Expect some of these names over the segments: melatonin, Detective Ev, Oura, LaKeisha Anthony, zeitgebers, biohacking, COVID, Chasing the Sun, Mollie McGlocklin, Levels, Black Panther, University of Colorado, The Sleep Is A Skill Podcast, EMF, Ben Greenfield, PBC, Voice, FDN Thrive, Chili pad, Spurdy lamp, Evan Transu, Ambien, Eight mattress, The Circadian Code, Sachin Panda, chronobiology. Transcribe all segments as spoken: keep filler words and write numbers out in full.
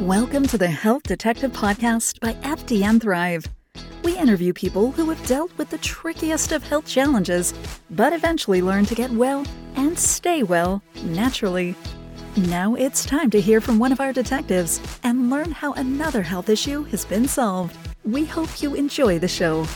Welcome to the Health Detective Podcast by F D N Thrive. We interview people who have dealt with the trickiest of health challenges, but eventually learn to get well and stay well naturally. Now it's time to hear from one of our detectives and learn how another health issue has been solved. We hope you enjoy the show.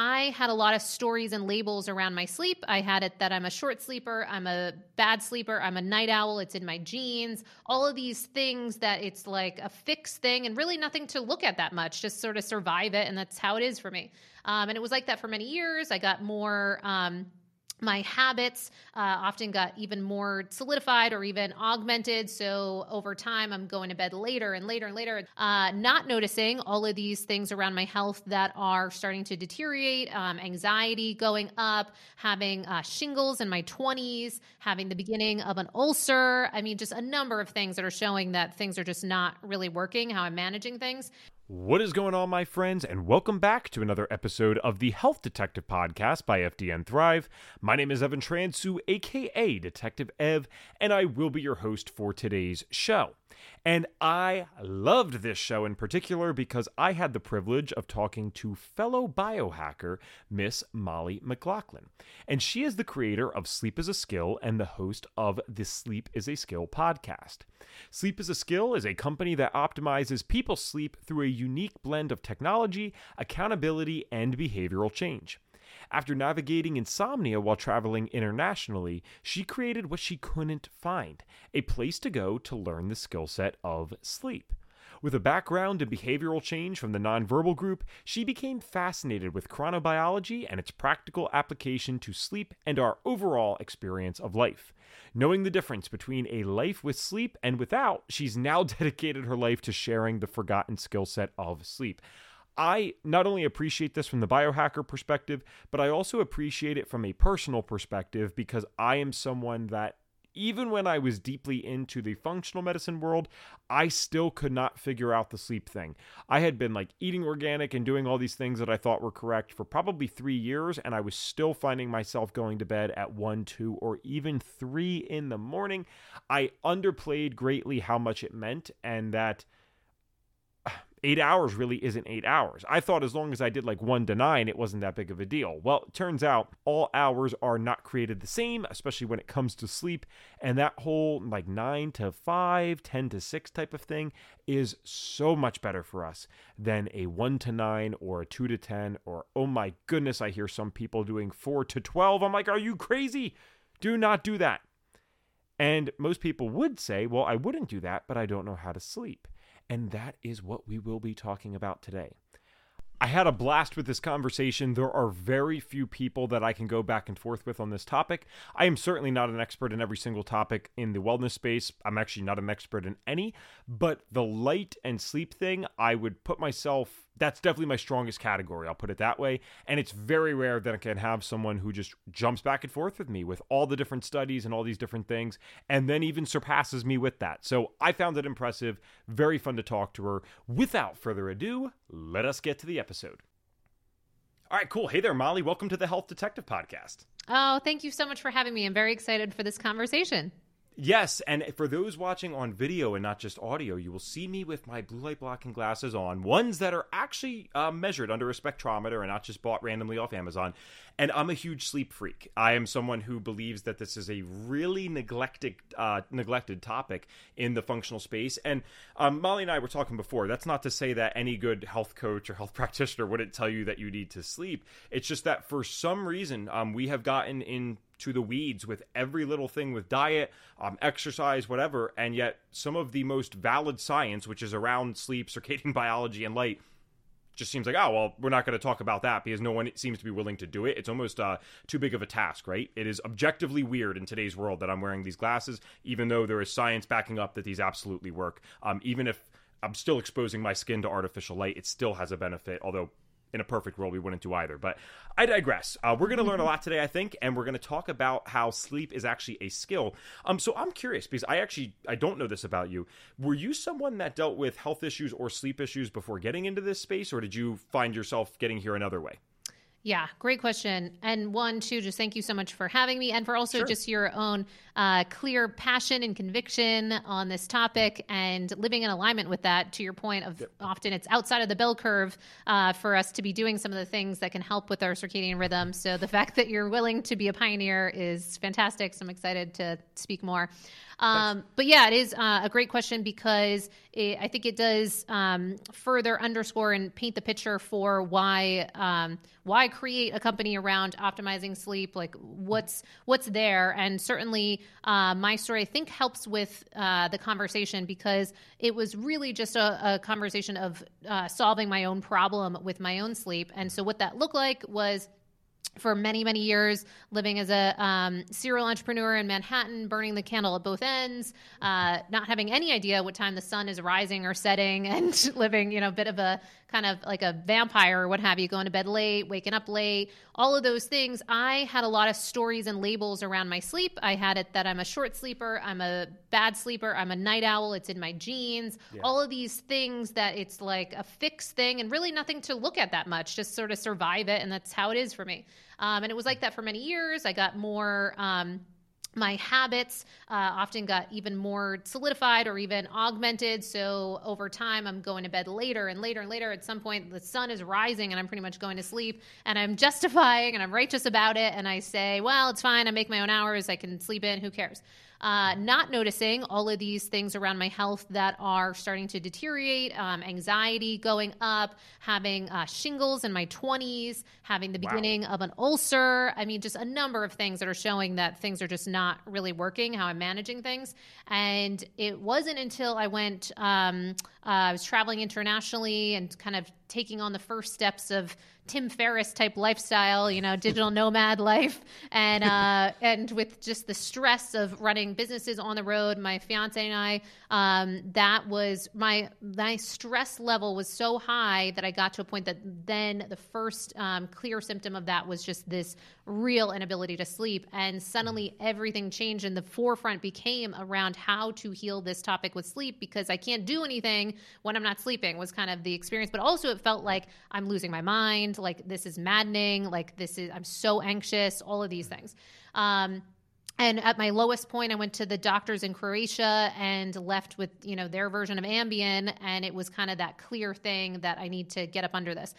I had a lot of stories and labels around my sleep. I had it that I'm a short sleeper, I'm a bad sleeper, I'm a night owl, it's in my genes, all of these things that it's like a fixed thing and really nothing to look at that much, just sort of survive it. And that's how it is for me. Um, and it was like that for many years. I got more, um, my habits uh, often got even more solidified or even augmented. So over time, I'm going to bed later and later and later, uh, not noticing all of these things around my health that are starting to deteriorate, um, anxiety going up, having uh, shingles in my twenties, having the beginning of an ulcer. I mean, just a number of things that are showing that things are just not really working, how I'm managing things. What is going on, my friends, and welcome back to another episode of the Health Detective Podcast by F D N Thrive. My name is Evan Transu, aka Detective Ev, and I will be your host for today's show. And I loved this show in particular because I had the privilege of talking to fellow biohacker, Miss Mollie McGlocklin. And she is the creator of Sleep is a Skill and the host of the Sleep is a Skill podcast. Sleep is a Skill is a company that optimizes people's sleep through a unique blend of technology, accountability, and behavioral change. After navigating insomnia while traveling internationally, she created what she couldn't find, a place to go to learn the skill set of sleep. With a background in behavioral change from the Nonverbal Group, she became fascinated with chronobiology and its practical application to sleep and our overall experience of life. Knowing the difference between a life with sleep and without, she's now dedicated her life to sharing the forgotten skill set of sleep. I not only appreciate this from the biohacker perspective, but I also appreciate it from a personal perspective because I am someone that, even when I was deeply into the functional medicine world, I still could not figure out the sleep thing. I had been like eating organic and doing all these things that I thought were correct for probably three years, and I was still finding myself going to bed at one, two, or even three in the morning. I underplayed greatly how much it meant and that eight hours really isn't eight hours. I thought as long as I did like one to nine, it wasn't that big of a deal. Well, it turns out all hours are not created the same, especially when it comes to sleep. And that whole like nine to five, ten to six type of thing is so much better for us than a one to nine or a two to ten, or, oh my goodness, I hear some people doing four to twelve. I'm like, are you crazy? Do not do that. And most people would say, well, I wouldn't do that, but I don't know how to sleep. And that is what we will be talking about today. I had a blast with this conversation. There are very few people that I can go back and forth with on this topic. I am certainly not an expert in every single topic in the wellness space. I'm actually not an expert in any, but the light and sleep thing, I would put myself, that's definitely my strongest category. I'll put it that way. And it's very rare that I can have someone who just jumps back and forth with me with all the different studies and all these different things, and then even surpasses me with that. So I found it impressive, very fun to talk to her. Without further ado, let us get to the episode. episode. All right, cool. Hey there, Mollie. Welcome to the Health Detective Podcast. Oh, thank you so much for having me. I'm very excited for this conversation. Yes, and for those watching on video and not just audio, you will see me with my blue light blocking glasses on, ones that are actually uh, measured under a spectrometer and not just bought randomly off Amazon. And I'm a huge sleep freak. I am someone who believes that this is a really neglected uh, neglected topic in the functional space. And um, Mollie and I were talking before. That's not to say that any good health coach or health practitioner wouldn't tell you that you need to sleep. It's just that for some reason, um, we have gotten into the weeds with every little thing with diet, um, exercise, whatever. And yet some of the most valid science, which is around sleep, circadian biology, and light, just seems like, oh, well, we're not going to talk about that because no one seems to be willing to do it. It's almost uh, too big of a task, right? It is objectively weird in today's world that I'm wearing these glasses, even though there is science backing up that these absolutely work. Um, even if I'm still exposing my skin to artificial light, it still has a benefit, although in a perfect world, we wouldn't do either. But I digress. Uh, we're going to learn a lot today, I think, and we're going to talk about how sleep is actually a skill. Um, so I'm curious because I actually, I don't know this about you. Were you someone that dealt with health issues or sleep issues before getting into this space, or did you find yourself getting here another way? Yeah, great question. And one, too, just thank you so much for having me and for also sure. just your own uh, clear passion and conviction on this topic and living in alignment with that, to your point of yep. often it's outside of the bell curve uh, for us to be doing some of the things that can help with our circadian rhythm. So the fact that you're willing to be a pioneer is fantastic. So I'm excited to speak more. Um, but yeah, it is uh, a great question because it, I think it does um, further underscore and paint the picture for why um, why create a company around optimizing sleep, like what's what's there. And certainly uh, my story, I think, helps with uh, the conversation because it was really just a, a conversation of uh, solving my own problem with my own sleep. And so what that looked like was, for many, many years, living as a um, serial entrepreneur in Manhattan, burning the candle at both ends, uh, not having any idea what time the sun is rising or setting, and living, you know, a bit of a kind of like a vampire or what have you, going to bed late, waking up late, all of those things. I had a lot of stories and labels around my sleep. I had it that I'm a short sleeper, I'm a bad sleeper, I'm a night owl, it's in my genes, yeah. all of these things that it's like a fixed thing and really nothing to look at that much, just sort of survive it. And that's how it is for me. Um, and it was like that for many years. I got more... Um, My habits uh, often got even more solidified or even augmented. So over time, I'm going to bed later and later and later. At some point, the sun is rising and I'm pretty much going to sleep, and I'm justifying and I'm righteous about it. And I say, well, it's fine. I make my own hours. I can sleep in. Who cares? Uh, not noticing all of these things around my health that are starting to deteriorate, um, anxiety going up, having uh, shingles in my twenties, having the beginning wow. of an ulcer. I mean, just a number of things that are showing that things are just not really working, how I'm managing things. And it wasn't until I went, um, uh, I was traveling internationally and kind of taking on the first steps of Tim Ferriss type lifestyle, you know, digital nomad life. And, uh, and with just the stress of running businesses on the road, my fiance and I, um, that was my, my stress level was so high that I got to a point that then the first, um, clear symptom of that was just this real inability to sleep. And suddenly everything changed and the forefront became around how to heal this topic with sleep, because I can't do anything when I'm not sleeping was kind of the experience. But also it felt like I'm losing my mind. Like, this is maddening. Like, this is, I'm so anxious, all of these things. Um, and at my lowest point, I went to the doctors in Croatia and left with, you know, their version of Ambien. And it was kind of that clear thing that I need to get up under this.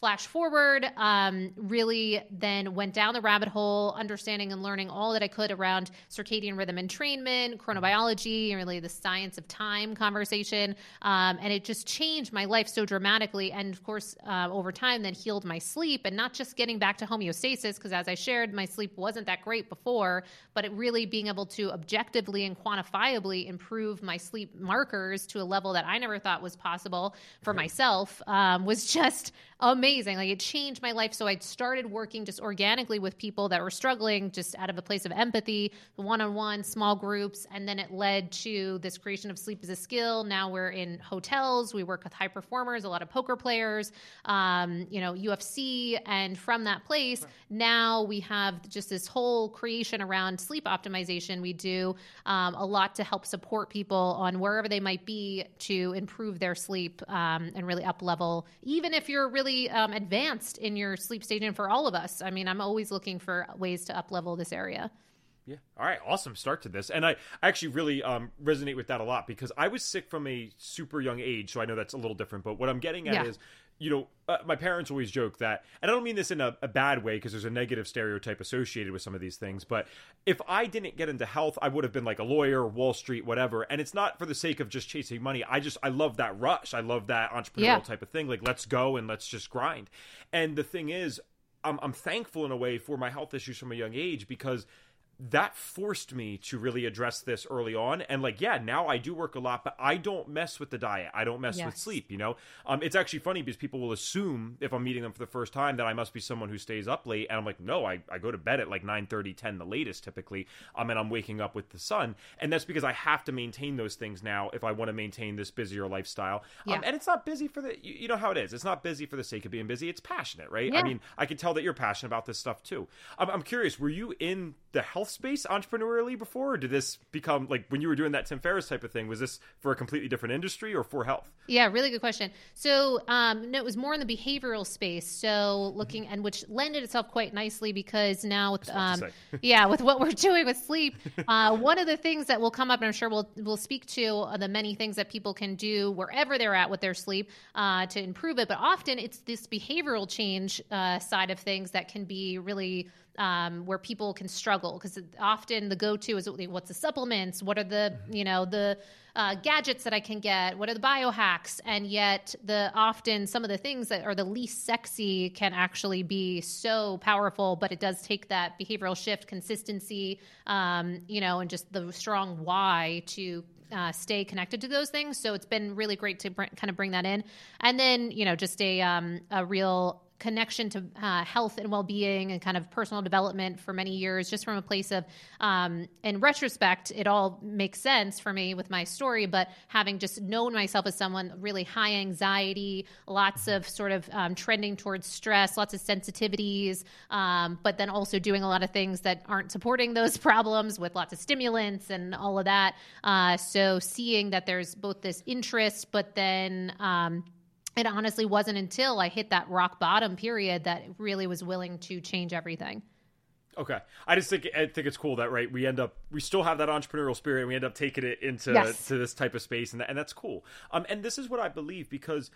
Flash forward, um, really then went down the rabbit hole, understanding and learning all that I could around circadian rhythm entrainment, chronobiology, and really the science of time conversation. Um, and it just changed my life so dramatically. And of course, uh, over time, then healed my sleep, and not just getting back to homeostasis, because as I shared, my sleep wasn't that great before, but it really being able to objectively and quantifiably improve my sleep markers to a level that I never thought was possible for right. myself um, was just amazing. Amazing. Like, it changed my life. So I started working just organically with people that were struggling, just out of a place of empathy, one-on-one, small groups. And then it led to this creation of Sleep Is A Skill. Now we're in hotels. We work with high performers, a lot of poker players, um, you know, U F C. And from that place, right. now we have just this whole creation around sleep optimization. We do um, a lot to help support people on wherever they might be to improve their sleep um, and really up level, even if you're really Um, advanced in your sleep staging. For all of us, I mean, I'm always looking for ways to up level this area. Yeah. All right. Awesome start to this. And I actually really um, resonate with that a lot, because I was sick from a super young age. So I know that's a little different, but what I'm getting at yeah. is, you know, uh, my parents always joke that, and I don't mean this in a, a bad way, because there's a negative stereotype associated with some of these things, but if I didn't get into health, I would have been like a lawyer, Wall Street, whatever. And it's not for the sake of just chasing money. I just, I love that rush. I love that entrepreneurial yeah. type of thing. Like, let's go and let's just grind. And the thing is, I'm, I'm thankful in a way for my health issues from a young age, because that forced me to really address this early on. And like, yeah, now I do work a lot, but I don't mess with the diet. I don't mess yes. with sleep, you know? Um, it's actually funny, because people will assume, if I'm meeting them for the first time, that I must be someone who stays up late. And I'm like, no, I, I go to bed at like nine thirty, ten, the latest typically. Um, and I'm waking up with the sun. And that's because I have to maintain those things now if I want to maintain this busier lifestyle. Yeah. Um, and it's not busy for the, you, you know how it is. It's not busy for the sake of being busy. It's passionate, right? Yeah. I mean, I can tell that you're passionate about this stuff too. I'm, I'm curious, were you in the health health space entrepreneurially before, or did this become, like, when you were doing that Tim Ferriss type of thing, was this for a completely different industry or for health? Yeah, really good question. So um, no, it was more in the behavioral space. So looking, and which lended itself quite nicely because now with um, yeah, with what we're doing with sleep, uh, one of the things that will come up, and I'm sure we'll we'll speak to the many things that people can do wherever they're at with their sleep uh, to improve it. But often it's this behavioral change uh, side of things that can be really um, where people can struggle, because often the go-to is what's the supplements, what are the, you know, the uh, gadgets that I can get, what are the biohacks, and yet the often some of the things that are the least sexy can actually be so powerful. But it does take that behavioral shift, consistency, um, you know, and just the strong why to Uh, stay connected to those things. So it's been really great to br- kind of bring that in. And then, you know, just a, um, a real connection to uh, health and well-being and kind of personal development for many years, just from a place of, um, in retrospect, it all makes sense for me with my story, but having just known myself as someone really high anxiety, lots of sort of um, trending towards stress, lots of sensitivities, um, but then also doing a lot of things that aren't supporting those problems with lots of stimulants and all of that. Uh, so seeing that there's both this interest, but then, um, it honestly wasn't until I hit that rock bottom period that it really was willing to change everything. Okay. I just think, I think it's cool that, right, we end up, we still have that entrepreneurial spirit and we end up taking it into yes. to this type of space. And that, and that's cool. Um, and this is what I believe, because,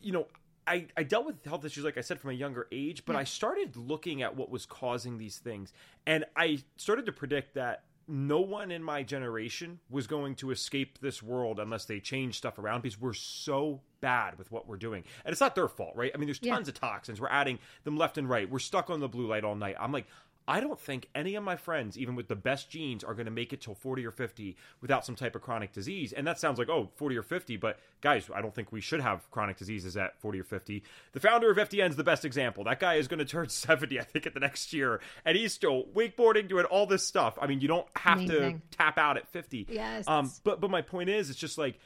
you know, I, I dealt with health issues, like I said, from a younger age, but yeah. I started looking at what was causing these things. And I started to predict that no one in my generation was going to escape this world unless they change stuff around, because we're so bad with what we're doing. And it's not their fault, right? I mean, there's tons yeah. of toxins. We're adding them left and right. We're stuck on the blue light all night. I'm like, I don't think any of my friends, even with the best genes, are going to make it till forty or fifty without some type of chronic disease. And that sounds like, oh, forty or fifty, but guys, I don't think we should have chronic diseases at forty or fifty. The founder of F D N is the best example. That guy is going to turn seventy, I think, at the next year, and he's still wakeboarding, doing all this stuff. I mean, you don't have Amazing. to tap out at fifty. Yes. Um, but, but my point is, it's just like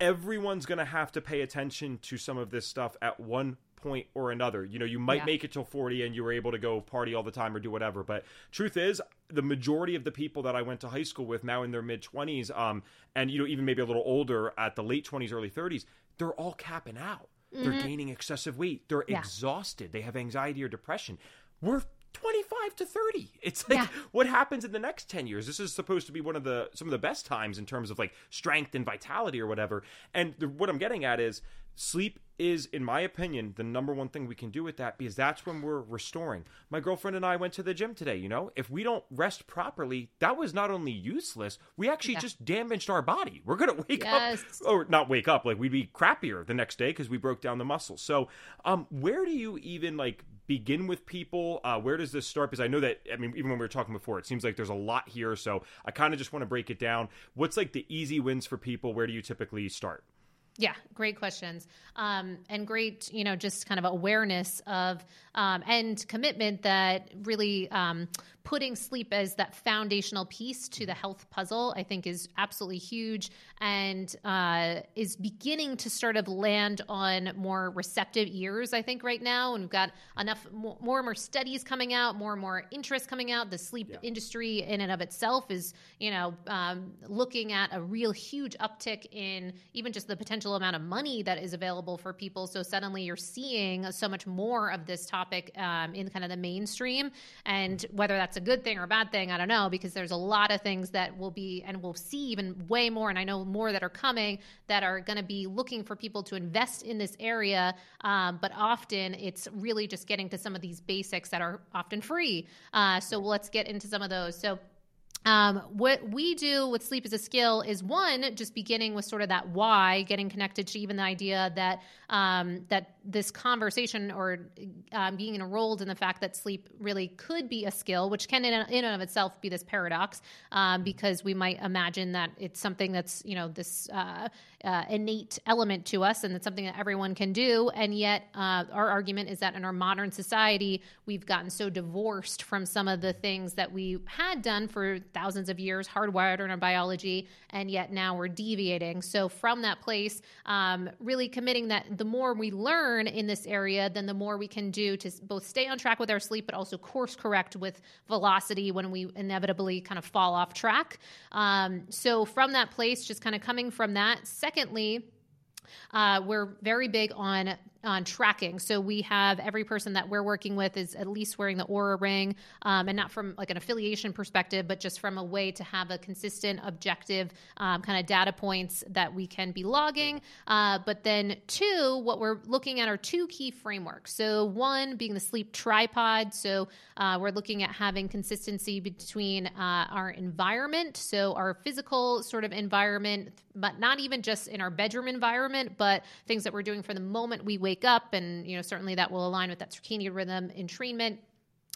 everyone's going to have to pay attention to some of this stuff at one point or another. You know, you might yeah. make it till forty and you were able to go party all the time or do whatever, but truth is, the majority of the people that I went to high school with now in their mid twenties, um and, you know, even maybe a little older at the late twenties, early thirties, they're all capping out. Mm-hmm. They're gaining excessive weight. They're yeah. exhausted. They have anxiety or depression. We're twenty-five to thirty. It's like, yeah. what happens in the next ten years? This is supposed to be one of the some of the best times in terms of like strength and vitality or whatever. And the, what I'm getting at is, sleep is, in my opinion, the number one thing we can do with that, because that's when we're restoring. My girlfriend and I went to the gym today. You know, if we don't rest properly, that was not only useless, we actually yeah. just damaged our body. We're going to wake yes. up, or not wake up, like we'd be crappier the next day because we broke down the muscles. So um, where do you even like begin with people? Uh, where does this start? Because I know that, I mean, even when we were talking before, it seems like there's a lot here. So I kind of just want to break it down. What's like the easy wins for people? Where do you typically start? Yeah, great questions. Um, and great, you know, just kind of awareness of um, and commitment that really um, putting sleep as that foundational piece to the health puzzle, I think, is absolutely huge, and uh, is beginning to sort of land on more receptive ears, I think, right now. And we've got enough more, more and more studies coming out, more and more interest coming out. The sleep yeah. industry in and of itself is, you know, um, looking at a real huge uptick in even just the potential amount of money that is available for people. So suddenly you're seeing so much more of this topic um, in kind of the mainstream, and whether that's a good thing or a bad thing, I don't know, because there's a lot of things that will be, and we'll see even way more. And I know more that are coming that are going to be looking for people to invest in this area. Um, but often it's really just getting to some of these basics that are often free. Uh, so let's get into some of those. So Um, what we do with Sleep Is a Skill is, one, just beginning with sort of that why, getting connected to even the idea that um, that this conversation or um, being enrolled in the fact that sleep really could be a skill, which can in and of itself be this paradox, um, because we might imagine that it's something that's, you know, this uh, uh, innate element to us, and it's something that everyone can do. And yet uh, our argument is that in our modern society, we've gotten so divorced from some of the things that we had done for thousands of years hardwired in our biology, and yet now we're deviating. So from that place, um, really committing that the more we learn in this area, then the more we can do to both stay on track with our sleep, but also course correct with velocity when we inevitably kind of fall off track. Um, so from that place, just kind of coming from that. Secondly, Uh, we're very big on on tracking. So we have every person that we're working with is at least wearing the Oura ring, um, and not from like an affiliation perspective, but just from a way to have a consistent, objective um, kind of data points that we can be logging. Uh, but then two, what we're looking at are two key frameworks. So one being the sleep tripod. So uh, we're looking at having consistency between uh, our environment, so our physical sort of environment, but not even just in our bedroom environment, but things that we're doing from the moment we wake up. And, you know, certainly that will align with that circadian rhythm entrainment.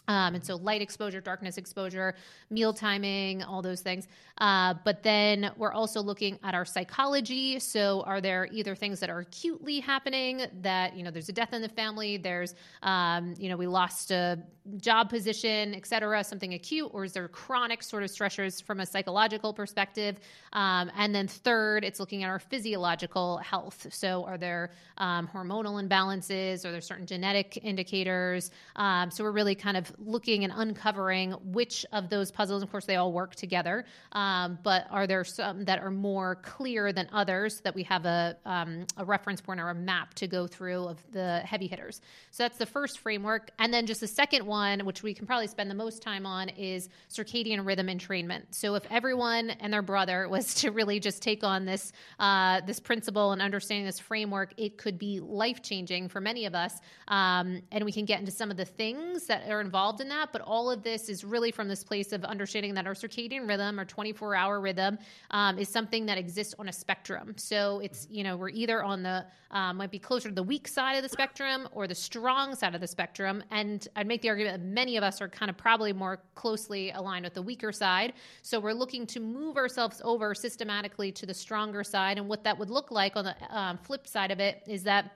Um, and so light exposure, darkness exposure, meal timing, all those things. Uh, but then we're also looking at our psychology. So are there either things that are acutely happening that, you know, there's a death in the family, there's, um, you know, we lost a job position, et cetera, something acute, or is there chronic sort of stressors from a psychological perspective? Um, and then third, it's looking at our physiological health. So are there um, hormonal imbalances? Are there certain genetic indicators? Um, so we're really kind of looking and uncovering which of those puzzles, of course, they all work together, um, but are there some that are more clear than others so that we have a, um, a reference point or a map to go through of the heavy hitters? So that's the first framework. And then just the second one, which we can probably spend the most time on, is circadian rhythm entrainment. So if everyone and their brother was to really just take on this, uh, this principle and understanding this framework, it could be life-changing for many of us. Um, and we can get into some of the things that are involved involved in that, but all of this is really from this place of understanding that our circadian rhythm, our twenty-four hour rhythm, um, is something that exists on a spectrum. So it's, you know, we're either on the, um, might be closer to the weak side of the spectrum or the strong side of the spectrum. And I'd make the argument that many of us are kind of probably more closely aligned with the weaker side. So we're looking to move ourselves over systematically to the stronger side. And what that would look like on the um, flip side of it is that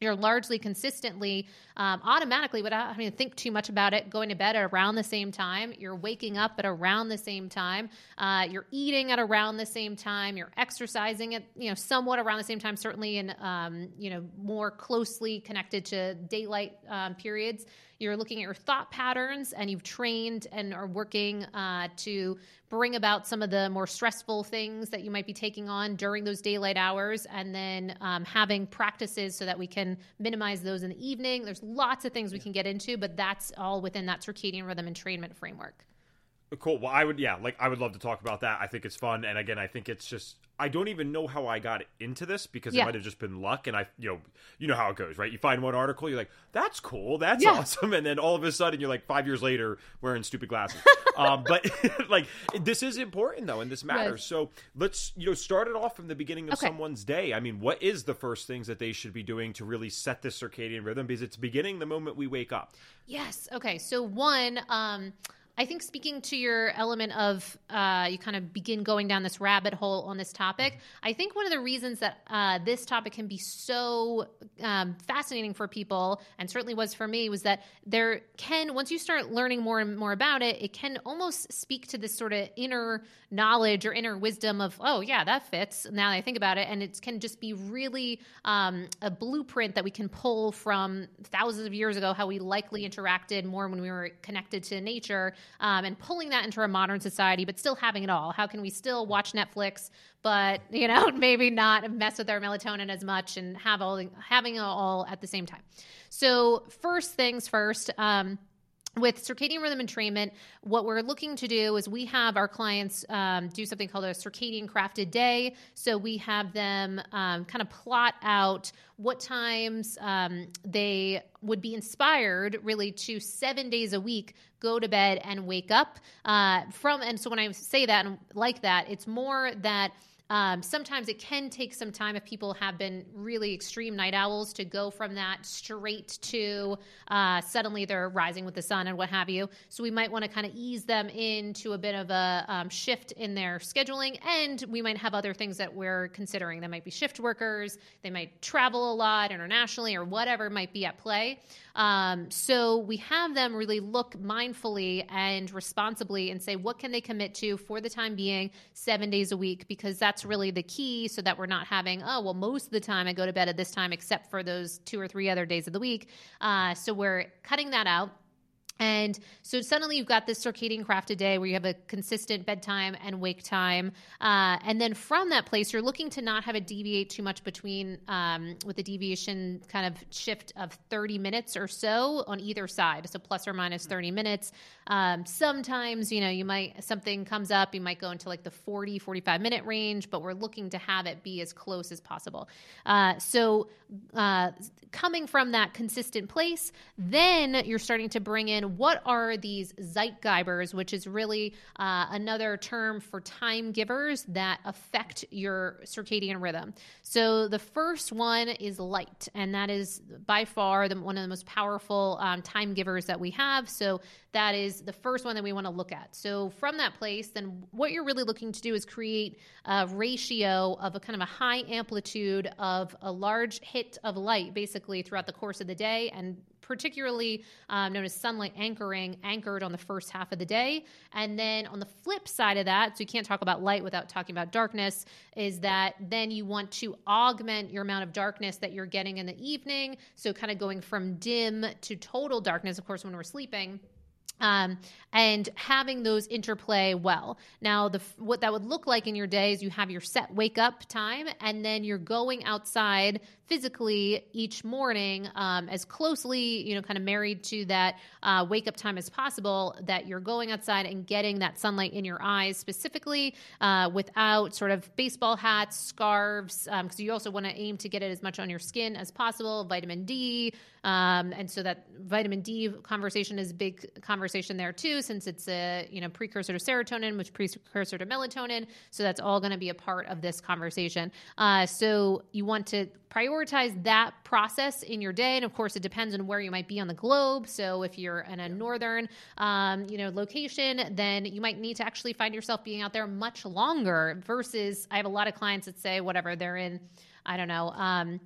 you're largely consistently, um, automatically, without having to think too much about it, going to bed at around the same time. You're waking up at around the same time. Uh, you're eating at around the same time. You're exercising at, you know, somewhat around the same time, certainly in, um, you know, more closely connected to daylight um, periods. You're looking at your thought patterns, and you've trained and are working uh, to bring about some of the more stressful things that you might be taking on during those daylight hours, and then um, having practices so that we can minimize those in the evening. There's lots of things we can get into, but that's all within that circadian rhythm entrainment framework. Cool. Well, I would, yeah, like I would love to talk about that. I think it's fun. And again, I think it's just, I don't even know how I got into this because yeah. it might have just been luck. And I, you know, you know how it goes, right? You find one article, you're like, that's cool. That's yeah. awesome. And then all of a sudden you're like five years later wearing stupid glasses. um, but like, this is important though. And this matters. Yes. So let's, you know, start it off from the beginning of okay. someone's day. I mean, what is the first things that they should be doing to really set this circadian rhythm? Because it's beginning the moment we wake up. Yes. Okay. So one, um, I think speaking to your element of uh, you kind of begin going down this rabbit hole on this topic, I think one of the reasons that uh, this topic can be so um, fascinating for people, and certainly was for me, was that there can, once you start learning more and more about it, it can almost speak to this sort of inner knowledge or inner wisdom of, oh yeah, that fits now that I think about it. And it can just be really um, a blueprint that we can pull from thousands of years ago, how we likely interacted more when we were connected to nature. Um, and pulling that into our modern society, but still having it all. How can we still watch Netflix, but, you know, maybe not mess with our melatonin as much and have all having it all at the same time? So first things first, um, with circadian rhythm entrainment, what we're looking to do is we have our clients um, do something called a circadian crafted day. So we have them um, kind of plot out what times um, they would be inspired really to seven days a week go to bed and wake up uh, from. And so when I say that and like that, it's more that Um, sometimes it can take some time if people have been really extreme night owls to go from that straight to uh, suddenly they're rising with the sun and what have you. So we might want to kind of ease them into a bit of a um, shift in their scheduling. And we might have other things that we're considering. They might be shift workers. They might travel a lot internationally or whatever might be at play. Um, so we have them really look mindfully and responsibly and say, what can they commit to for the time being seven days a week? Because that's really the key, so that we're not having, oh, well, most of the time I go to bed at this time, except for those two or three other days of the week. Uh, so we're cutting that out. And so suddenly you've got this circadian crafted day where you have a consistent bedtime and wake time. Uh, and then from that place, you're looking to not have it deviate too much between um, with a deviation kind of shift of thirty minutes or so on either side. So plus or minus thirty minutes. Um, sometimes, you know, you might, something comes up, you might go into like the forty, forty-five minute range, but we're looking to have it be as close as possible. Uh, so uh, coming from that consistent place, then you're starting to bring in what are these zeitgebers, which is really uh, another term for time givers that affect your circadian rhythm. So the first one is light, and that is by far the, one of the most powerful um, time givers that we have. So that is the first one that we want to look at. So from that place, then what you're really looking to do is create a ratio of a kind of a high amplitude of a large hit of light basically throughout the course of the day, and particularly um, known as sunlight anchoring, anchored on the first half of the day. And then on the flip side of that, so you can't talk about light without talking about darkness, is that then you want to augment your amount of darkness that you're getting in the evening. So kind of going from dim to total darkness, of course, when we're sleeping. Um, and having those interplay well. Now, the, what that would look like in your day is you have your set wake up time, and then you're going outside physically each morning um, as closely, you know, kind of married to that uh, wake up time as possible, that you're going outside and getting that sunlight in your eyes specifically uh, without sort of baseball hats, scarves, because um, you also want to aim to get it as much on your skin as possible, vitamin D. Um, and so that vitamin D conversation is a big conversation. conversation there too, since it's a, you know, precursor to serotonin, which precursor to melatonin. So that's all going to be a part of this conversation. Uh, so you want to prioritize that process in your day. And of course, it depends on where you might be on the globe. So if you're in a northern, um, you know, location, then you might need to actually find yourself being out there much longer versus I have a lot of clients that say, whatever, they're in, I don't know, um,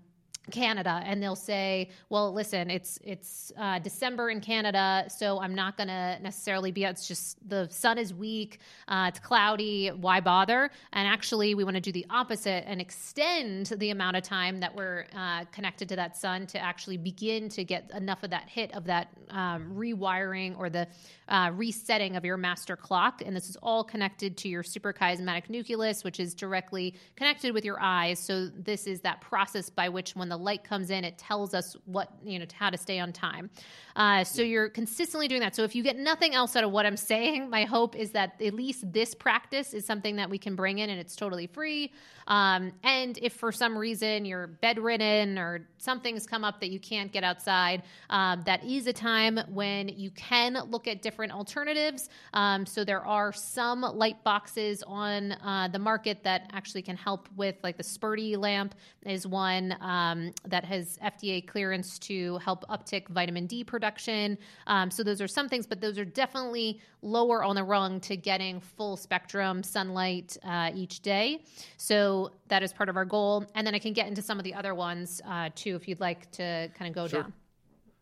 Canada, and they'll say, well, listen, it's it's uh, December in Canada, so I'm not going to necessarily be out. It's just the sun is weak. Uh, it's cloudy. Why bother? And actually, we want to do the opposite and extend the amount of time that we're uh, connected to that sun to actually begin to get enough of that hit of that um, rewiring or the uh, resetting of your master clock. And this is all connected to your suprachiasmatic nucleus, which is directly connected with your eyes. So this is that process by which when the light comes in, it tells us what, you know, how to stay on time. Uh, so you're consistently doing that. So if you get nothing else out of what I'm saying, my hope is that at least this practice is something that we can bring in, and it's totally free. Um, and if for some reason you're bedridden or something's come up that you can't get outside, um, that is a time when you can look at different alternatives. Um, so there are some light boxes on uh, the market that actually can help with, like the Spurdy lamp is one, um, that has F D A clearance to help uptick vitamin D production. Um, so those are some things, but those are definitely lower on the rung to getting full spectrum sunlight uh, each day. So that is part of our goal. And then I can get into some of the other ones uh, too, if you'd like to kind of go sure. down.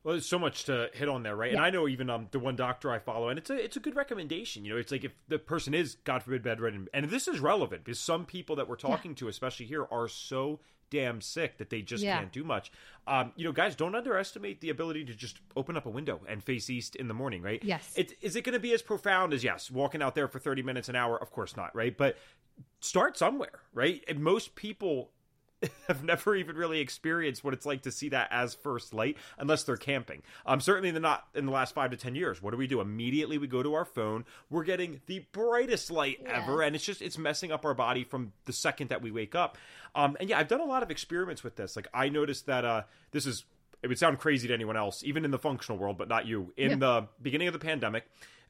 Well, there's so much to hit on there, right? Yeah. And I know even um, the one doctor I follow, and it's a it's a good recommendation. You know, it's like if the person is, God forbid, bedridden, and this is relevant because some people that we're talking yeah. to, especially here, are so damn sick that they just yeah. can't do much. Um, you know, guys, don't underestimate the ability to just open up a window and face east in the morning, right? Yes. It, is it going to be as profound as, yes, walking out there for thirty minutes an hour? Of course not, right? But start somewhere, right? And most people have never even really experienced what it's like to see that as first light, unless they're camping. Um, certainly they're not in the last five to ten years. What do we do? Immediately we go to our phone. We're getting the brightest light yeah. ever, and it's just it's messing up our body from the second that we wake up. Um, and yeah, I've done a lot of experiments with this. Like I noticed that uh, this is it would sound crazy to anyone else, even in the functional world, but not you. In yeah. the beginning of the pandemic,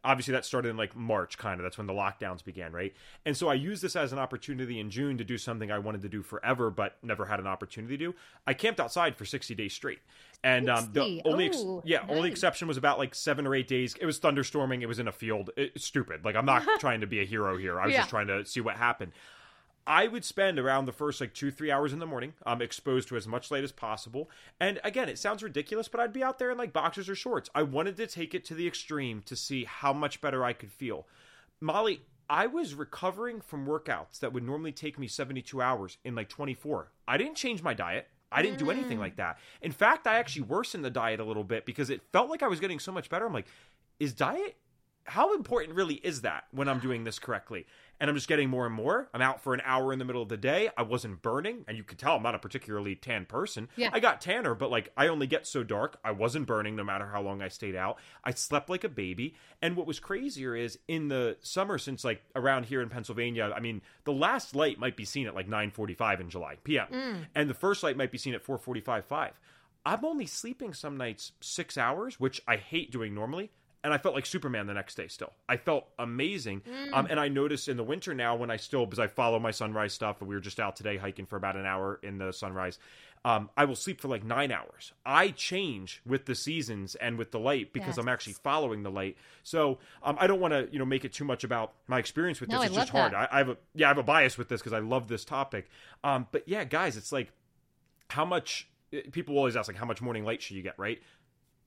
obviously that started in like March, kind of. That's when the lockdowns began, right? And so I used this as an opportunity in June to do something I wanted to do forever, but never had an opportunity to do. I camped outside for sixty days straight. And um, the only, ex- Ooh, yeah, nice. only exception was about like seven or eight days. It was thunderstorming. It was in a field. It's stupid. Like, I'm not trying to be a hero here. I was yeah. just trying to see what happened. I would spend around the first like two, three hours in the morning um, exposed to as much light as possible. And again, it sounds ridiculous, but I'd be out there in like boxers or shorts. I wanted to take it to the extreme to see how much better I could feel. Molly, I was recovering from workouts that would normally take me seventy-two hours in like twenty-four. I didn't change my diet. I didn't do anything like that. In fact, I actually worsened the diet a little bit because it felt like I was getting so much better. I'm like, is diet, how important really is that when I'm doing this correctly? And I'm just getting more and more. I'm out for an hour in the middle of the day. I wasn't burning. And you could tell I'm not a particularly tan person. Yeah. I got tanner, but like I only get so dark. I wasn't burning no matter how long I stayed out. I slept like a baby. And what was crazier is in the summer, since like around here in Pennsylvania, I mean, the last light might be seen at like nine forty-five in July, p m. Mm. And the first light might be seen at four forty-five, five. I'm only sleeping some nights six hours, which I hate doing normally. And I felt like Superman the next day still. I felt amazing. Mm. Um, and I noticed in the winter now when I still, because I follow my sunrise stuff, and we were just out today hiking for about an hour in the sunrise, um, I will sleep for like nine hours. I change with the seasons and with the light because yes. I'm actually following the light. So um, I don't want to, you know, make it too much about my experience with this. No, it's I just hard. I, I have a, yeah, I have a bias with this because I love this topic. Um, but yeah, guys, it's like how much, people always ask like how much morning light should you get, right?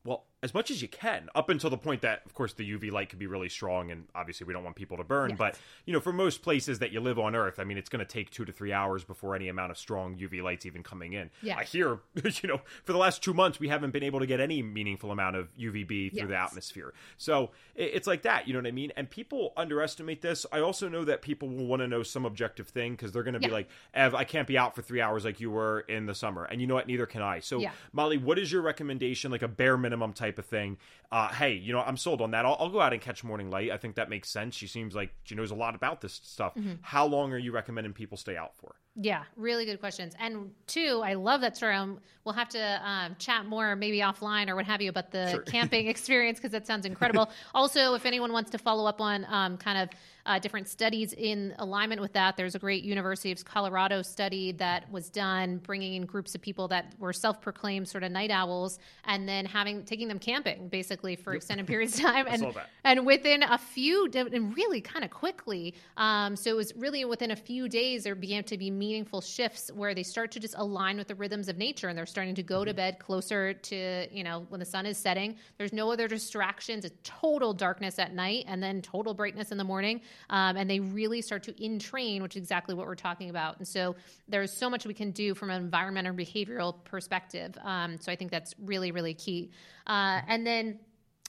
Well, as much as you can, up until the point that, of course, the U V light could be really strong, and obviously we don't want people to burn. Yes. But, you know, for most places that you live on Earth, I mean, it's going to take two to three hours before any amount of strong U V light's even coming in. Yes. I hear, you know, for the last two months, we haven't been able to get any meaningful amount of U V B through yes. the atmosphere. So it's like that, you know what I mean? And people underestimate this. I also know that people will want to know some objective thing because they're going to yeah. be like, Ev, I can't be out for three hours like you were in the summer. And you know what? Neither can I. So, yeah. Molly, what is your recommendation, like a bare minimum type of thing? Uh, hey, you know, I'm sold on that. I'll, I'll go out and catch morning light. I think that makes sense. She seems like she knows a lot about this stuff. Mm-hmm. How long are you recommending people stay out for? Yeah, really good questions. And two, I love that story. Um, we'll have to um, chat more maybe offline or what have you about the sure. camping experience because that sounds incredible. Also, if anyone wants to follow up on um, kind of uh, different studies in alignment with that, there's a great University of Colorado study that was done bringing in groups of people that were self-proclaimed sort of night owls and then having taking them camping basically for yep. extended periods of time. I and, saw that. And within a few, and really kind of quickly, um, so it was really within a few days there began to be meaningful shifts where they start to just align with the rhythms of nature and they're starting to go mm-hmm. to bed closer to, you know, when the sun is setting. There's no other distractions. It's total darkness at night and then total brightness in the morning. Um, and they really start to entrain, which is exactly what we're talking about. And so there's so much we can do from an environmental behavioral perspective. Um, so I think that's really, really key. Uh, and then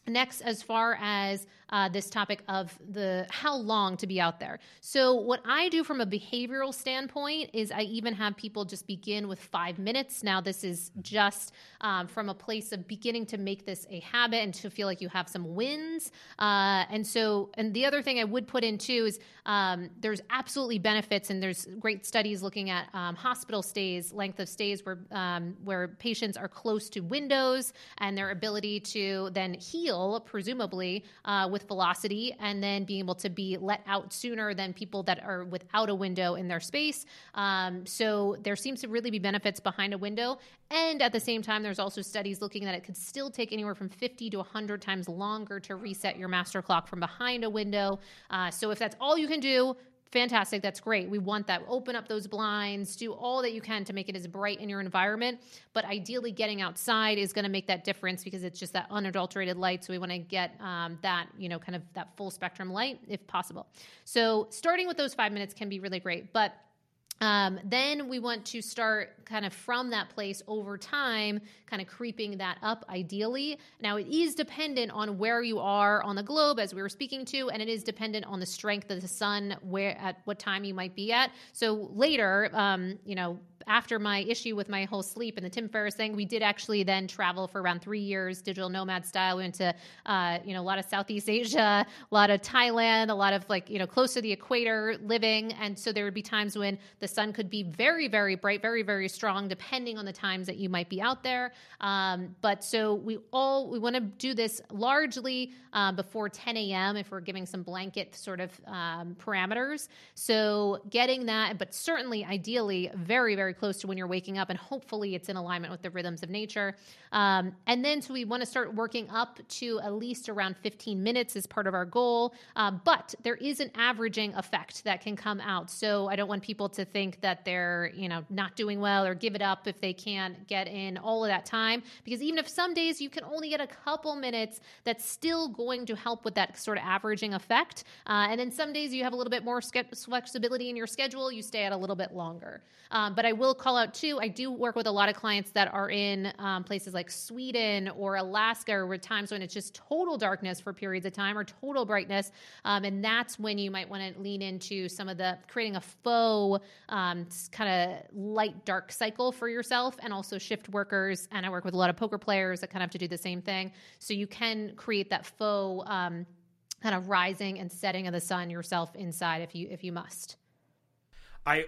next, as far as uh, this topic of the how long to be out there. So what I do from a behavioral standpoint is I even have people just begin with five minutes. Now, this is just um, from a place of beginning to make this a habit and to feel like you have some wins. Uh, and so, and the other thing I would put in too is um, there's absolutely benefits, and there's great studies looking at um, hospital stays, length of stays where um, where patients are close to windows and their ability to then heal, presumably uh, with velocity, and then being able to be let out sooner than people that are without a window in their space. Um, so there seems to really be benefits behind a window. And at the same time, there's also studies looking that it could still take anywhere from fifty to one hundred times longer to reset your master clock from behind a window. Uh, so if that's all you can do, fantastic. That's great. We want that. Open up those blinds, do all that you can to make it as bright in your environment. But ideally getting outside is going to make that difference because it's just that unadulterated light. So we want to get um, that, you know, kind of that full spectrum light if possible. So starting with those five minutes can be really great, but Um, then we want to start kind of from that place over time, kind of creeping that up ideally. Now, it is dependent on where you are on the globe, as we were speaking to, and it is dependent on the strength of the sun, where at what time you might be at. So later, um, you know, after my issue with my whole sleep and the Tim Ferriss thing, we did actually then travel for around three years, digital nomad style. We went to, uh, you know, a lot of Southeast Asia, a lot of Thailand, a lot of like, you know, close to the equator living. And so there would be times when the sun could be very, very bright, very, very strong, depending on the times that you might be out there. Um, but so we all, we want to do this largely uh, before ten a.m. if we're giving some blanket sort of um, parameters. So getting that, but certainly ideally very, very close to when you're waking up, and hopefully it's in alignment with the rhythms of nature. Um, and then, so we want to start working up to at least around fifteen minutes as part of our goal. Um, but there is an averaging effect that can come out. So I don't want people to think that they're, you know, not doing well or give it up if they can't get in all of that time, because even if some days you can only get a couple minutes, that's still going to help with that sort of averaging effect. Uh, and then some days you have a little bit more flexibility in your schedule, you stay out a little bit longer. Um, but I will call out too, I do work with a lot of clients that are in um, places like Sweden or Alaska, where times when it's just total darkness for periods of time or total brightness. Um, and that's when you might want to lean into some of the creating a faux um, kind of light dark cycle for yourself, and also shift workers. And I work with a lot of poker players that kind of have to do the same thing. So you can create that faux um, kind of rising and setting of the sun yourself inside if you if you must. I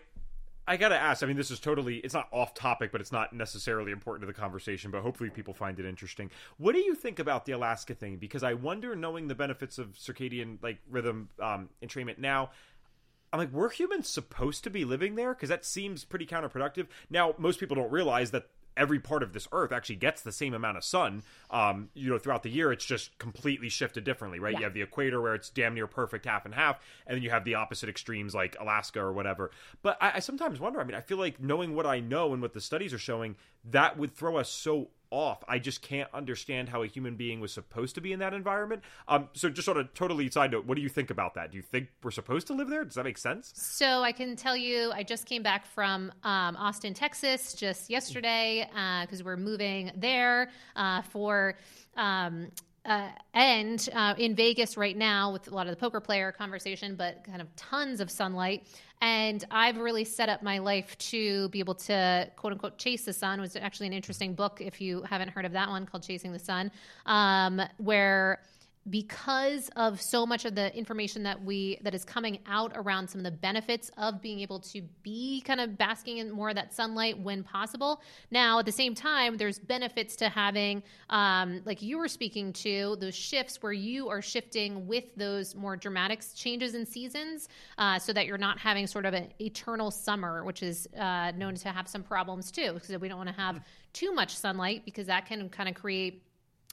I gotta ask, I mean, this is totally, it's not off topic, but it's not necessarily important to the conversation, but hopefully people find it interesting. What do you think about the Alaska thing? Because I wonder, knowing the benefits of circadian like rhythm um, entrainment now, I'm like, were humans supposed to be living there? Because that seems pretty counterproductive. Now, most people don't realize that every part of this earth actually gets the same amount of sun, um, you know, throughout the year. It's just completely shifted differently, right? Yeah. You have the equator where it's damn near perfect half and half, and then you have the opposite extremes like Alaska or whatever. But I, I sometimes wonder, I mean, I feel like knowing what I know and what the studies are showing, that would throw us so off. I just can't understand how a human being was supposed to be in that environment. Um, so just sort of totally side note, what do you think about that? Do you think we're supposed to live there? Does that make sense? So I can tell you, I just came back from um, Austin, Texas just yesterday, because uh, we're moving there uh, for... Um, Uh, and uh, in Vegas right now with a lot of the poker player conversation, but kind of tons of sunlight. And I've really set up my life to be able to, quote unquote, chase the sun. It was actually an interesting book, if you haven't heard of that one, called Chasing the Sun, um, where... because of so much of the information that we that is coming out around some of the benefits of being able to be kind of basking in more of that sunlight when possible. Now, at the same time, there's benefits to having, um, like you were speaking to, those shifts where you are shifting with those more dramatic changes in seasons, uh, so that you're not having sort of an eternal summer, which is uh, known to have some problems too, because we don't want to have too much sunlight, because that can kind of create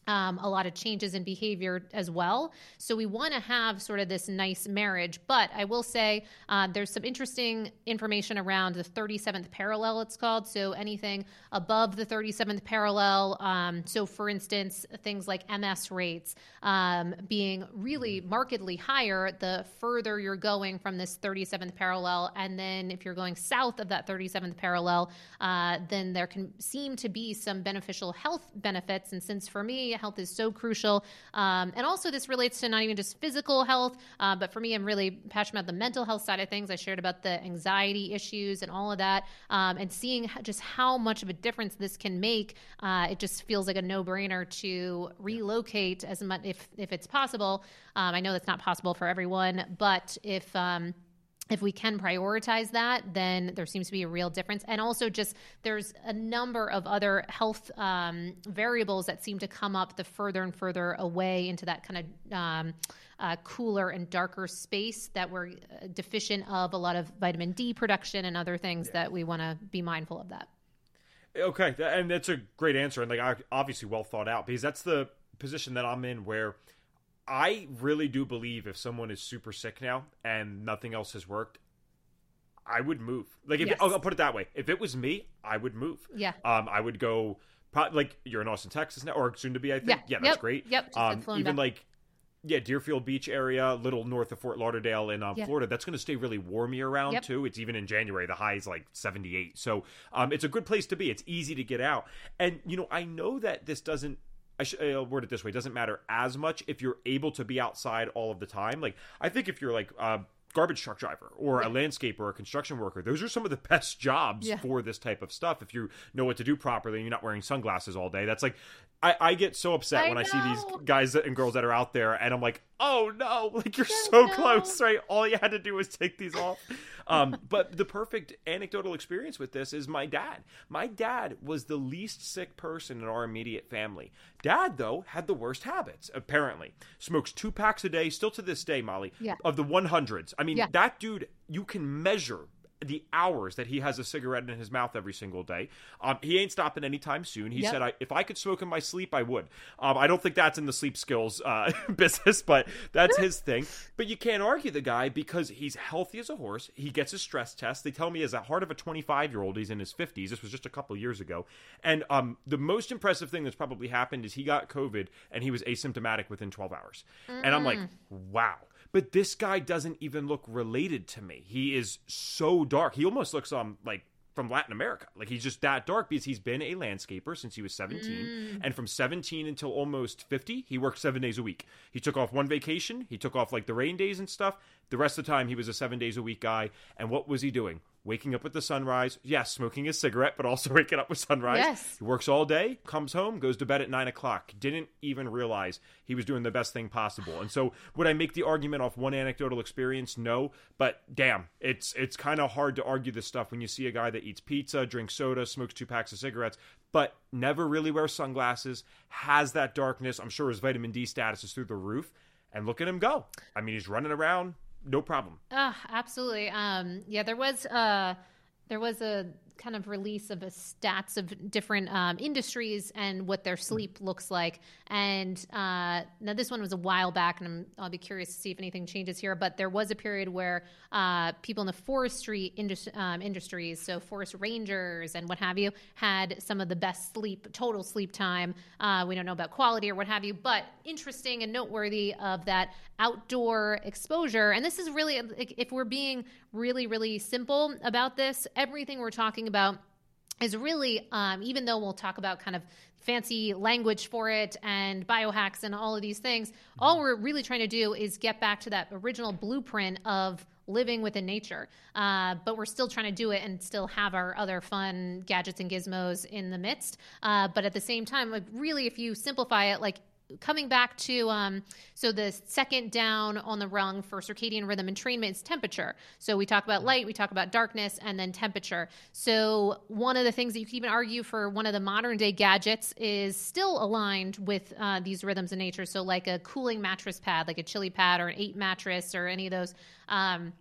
Um, a lot of changes in behavior as well. So we want to have sort of this nice marriage. But I will say uh, there's some interesting information around the thirty-seventh parallel, it's called. So anything above the thirty-seventh parallel. Um, so for instance, things like M S rates um, being really markedly higher the further you're going from this thirty-seventh parallel. And then if you're going south of that thirty-seventh parallel, uh, then there can seem to be some beneficial health benefits. And since for me, health is so crucial. Um, and also this relates to not even just physical health, uh, but for me, I'm really passionate about the mental health side of things. I shared about the anxiety issues and all of that, um, and seeing just how much of a difference this can make. Uh, it just feels like a no-brainer to relocate as much if, if it's possible. Um, I know that's not possible for everyone, but if, um, if we can prioritize that, then there seems to be a real difference. And also just there's a number of other health um, variables that seem to come up the further and further away into that kind of um, uh, cooler and darker space that we're deficient of a lot of vitamin D production and other things, yeah, that we want to be mindful of that. Okay. And that's a great answer. And like obviously well thought out, because that's the position that I'm in, where I really do believe if someone is super sick now and nothing else has worked, I would move. Like, if, yes. I'll, I'll put it that way. If it was me, I would move. Yeah. Um, I would go, probably, like, you're in Austin, Texas now, or soon to be, I think. Yeah, yeah that's yep. great. Yep. Um, even down. like, yeah, Deerfield Beach area, little north of Fort Lauderdale in um, yeah. Florida, that's going to stay really warm year round, yep. too. It's even in January, the high is like seventy-eight. So um, it's a good place to be. It's easy to get out. And, you know, I know that this doesn't, I should, I'll word it this way. It doesn't matter as much if you're able to be outside all of the time. Like, I think if you're like uh, garbage truck driver or yeah. a landscaper or a construction worker. Those are some of the best jobs yeah. for this type of stuff. If you know what to do properly and you're not wearing sunglasses all day, that's like, I, I get so upset I when know. I see these guys and girls that are out there and I'm like, oh no, like you're oh, so no. close, right? All you had to do was take these off. Um, but the perfect anecdotal experience with this is my dad. My dad was the least sick person in our immediate family. Dad, though, had the worst habits, apparently. Smokes two packs a day, still to this day, Molly, yeah. of the hundreds. I mean, yeah. that dude, you can measure the hours that he has a cigarette in his mouth every single day. Um, he ain't stopping anytime soon. He yep. said, I, if I could smoke in my sleep, I would. Um, I don't think that's in the sleep skills uh, business, but that's his thing. But you can't argue the guy because he's healthy as a horse. He gets a stress test. They tell me as a heart of a twenty-five-year-old, he's in his fifties. This was just a couple of years ago. And um, the most impressive thing that's probably happened is he got COVID and he was asymptomatic within twelve hours. Mm. And I'm like, wow. But this guy doesn't even look related to me. He is so dark. He almost looks um like from Latin America. Like he's just that dark because he's been a landscaper since he was seventeen. Mm. And from seventeen until almost fifty, he worked seven days a week. He took off one vacation. He took off like the rain days and stuff. The rest of the time, he was a seven days a week guy. And what was he doing? Waking up with the sunrise. Yes, smoking his cigarette, but also waking up with sunrise. Yes. He works all day, comes home, goes to bed at nine o'clock. Didn't even realize he was doing the best thing possible. And so would I make the argument off one anecdotal experience? No, but damn, it's it's kind of hard to argue this stuff when you see a guy that eats pizza, drinks soda, smokes two packs of cigarettes, but never really wears sunglasses, has that darkness. I'm sure his vitamin D status is through the roof. And look at him go. I mean, he's running around. No problem. Oh, absolutely. Um, yeah, there was uh, there was a kind of release of a stats of different um, industries and what their sleep looks like. And uh, now this one was a while back, and I'm, I'll be curious to see if anything changes here. But there was a period where uh, people in the forestry indus- um, industries, so forest rangers and what have you, had some of the best sleep, total sleep time. Uh, we don't know about quality or what have you, but interesting and noteworthy of that outdoor exposure. And this is really, if we're being really, really simple about this, everything we're talking about is really, um, even though we'll talk about kind of fancy language for it and biohacks and all of these things, all we're really trying to do is get back to that original blueprint of living within nature. Uh, but we're still trying to do it and still have our other fun gadgets and gizmos in the midst. Uh, but at the same time, like really, if you simplify it, like coming back to, um, so the second down on the rung for circadian rhythm entrainment is temperature. So we talk about light, we talk about darkness, and then temperature. So one of the things that you can even argue for one of the modern day gadgets is still aligned with uh, these rhythms in nature. So like a cooling mattress pad, like a Chili pad or an Eight mattress or any of those. Um,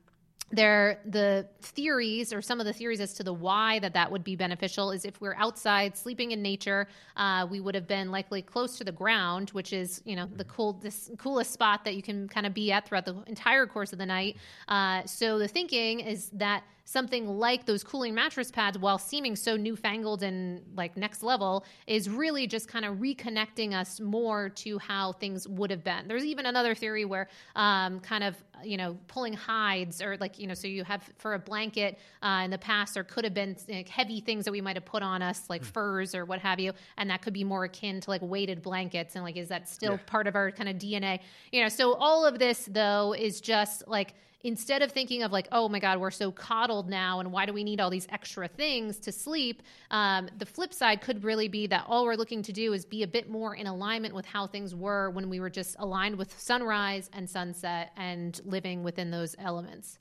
There, the theories or some of the theories as to the why that that would be beneficial is if we're outside sleeping in nature, uh, we would have been likely close to the ground, which is, you know, the cool, this coolest spot that you can kind of be at throughout the entire course of the night. Uh, so the thinking is that something like those cooling mattress pads, while seeming so newfangled and like next level, is really just kind of reconnecting us more to how things would have been. There's even another theory where um, kind of, you know, pulling hides or like, you know, so you have for a blanket uh, in the past, there could have been like, heavy things that we might have put on us, like mm. furs or what have you. And that could be more akin to like weighted blankets. And like, is that still yeah. part of our kind of D N A? You know, so all of this, though, is just like, instead of thinking of like, oh my God, we're so coddled now and why do we need all these extra things to sleep? Um, the flip side could really be that all we're looking to do is be a bit more in alignment with how things were when we were just aligned with sunrise and sunset and living within those elements.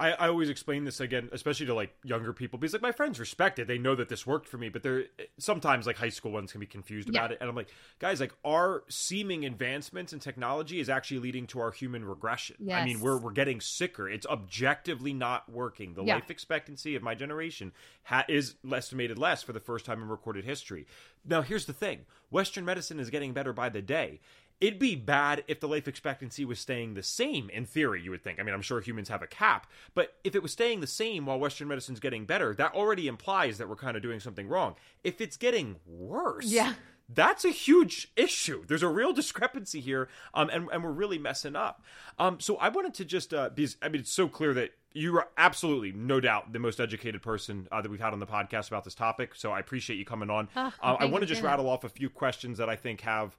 I, I always explain this again, especially to like younger people, because like my friends respect it. They know that this worked for me, but they're sometimes like high school ones can be confused yeah. about it. And I'm like, guys, like our seeming advancements in technology is actually leading to our human regression. Yes. I mean, we're, we're getting sicker. It's objectively not working. The yeah. life expectancy of my generation ha- is estimated less for the first time in recorded history. Now, here's the thing. Western medicine is getting better by the day. It'd be bad if the life expectancy was staying the same, in theory, you would think. I mean, I'm sure humans have a cap, but if it was staying the same while Western medicine's getting better, that already implies that we're kind of doing something wrong. If it's getting worse, yeah. that's a huge issue. There's a real discrepancy here, um, and, and we're really messing up. Um, so I wanted to just, uh, because, I mean, it's so clear that you are absolutely, no doubt, the most educated person uh, that we've had on the podcast about this topic, so I appreciate you coming on. Oh, uh, I want to just rattle off a few questions that I think have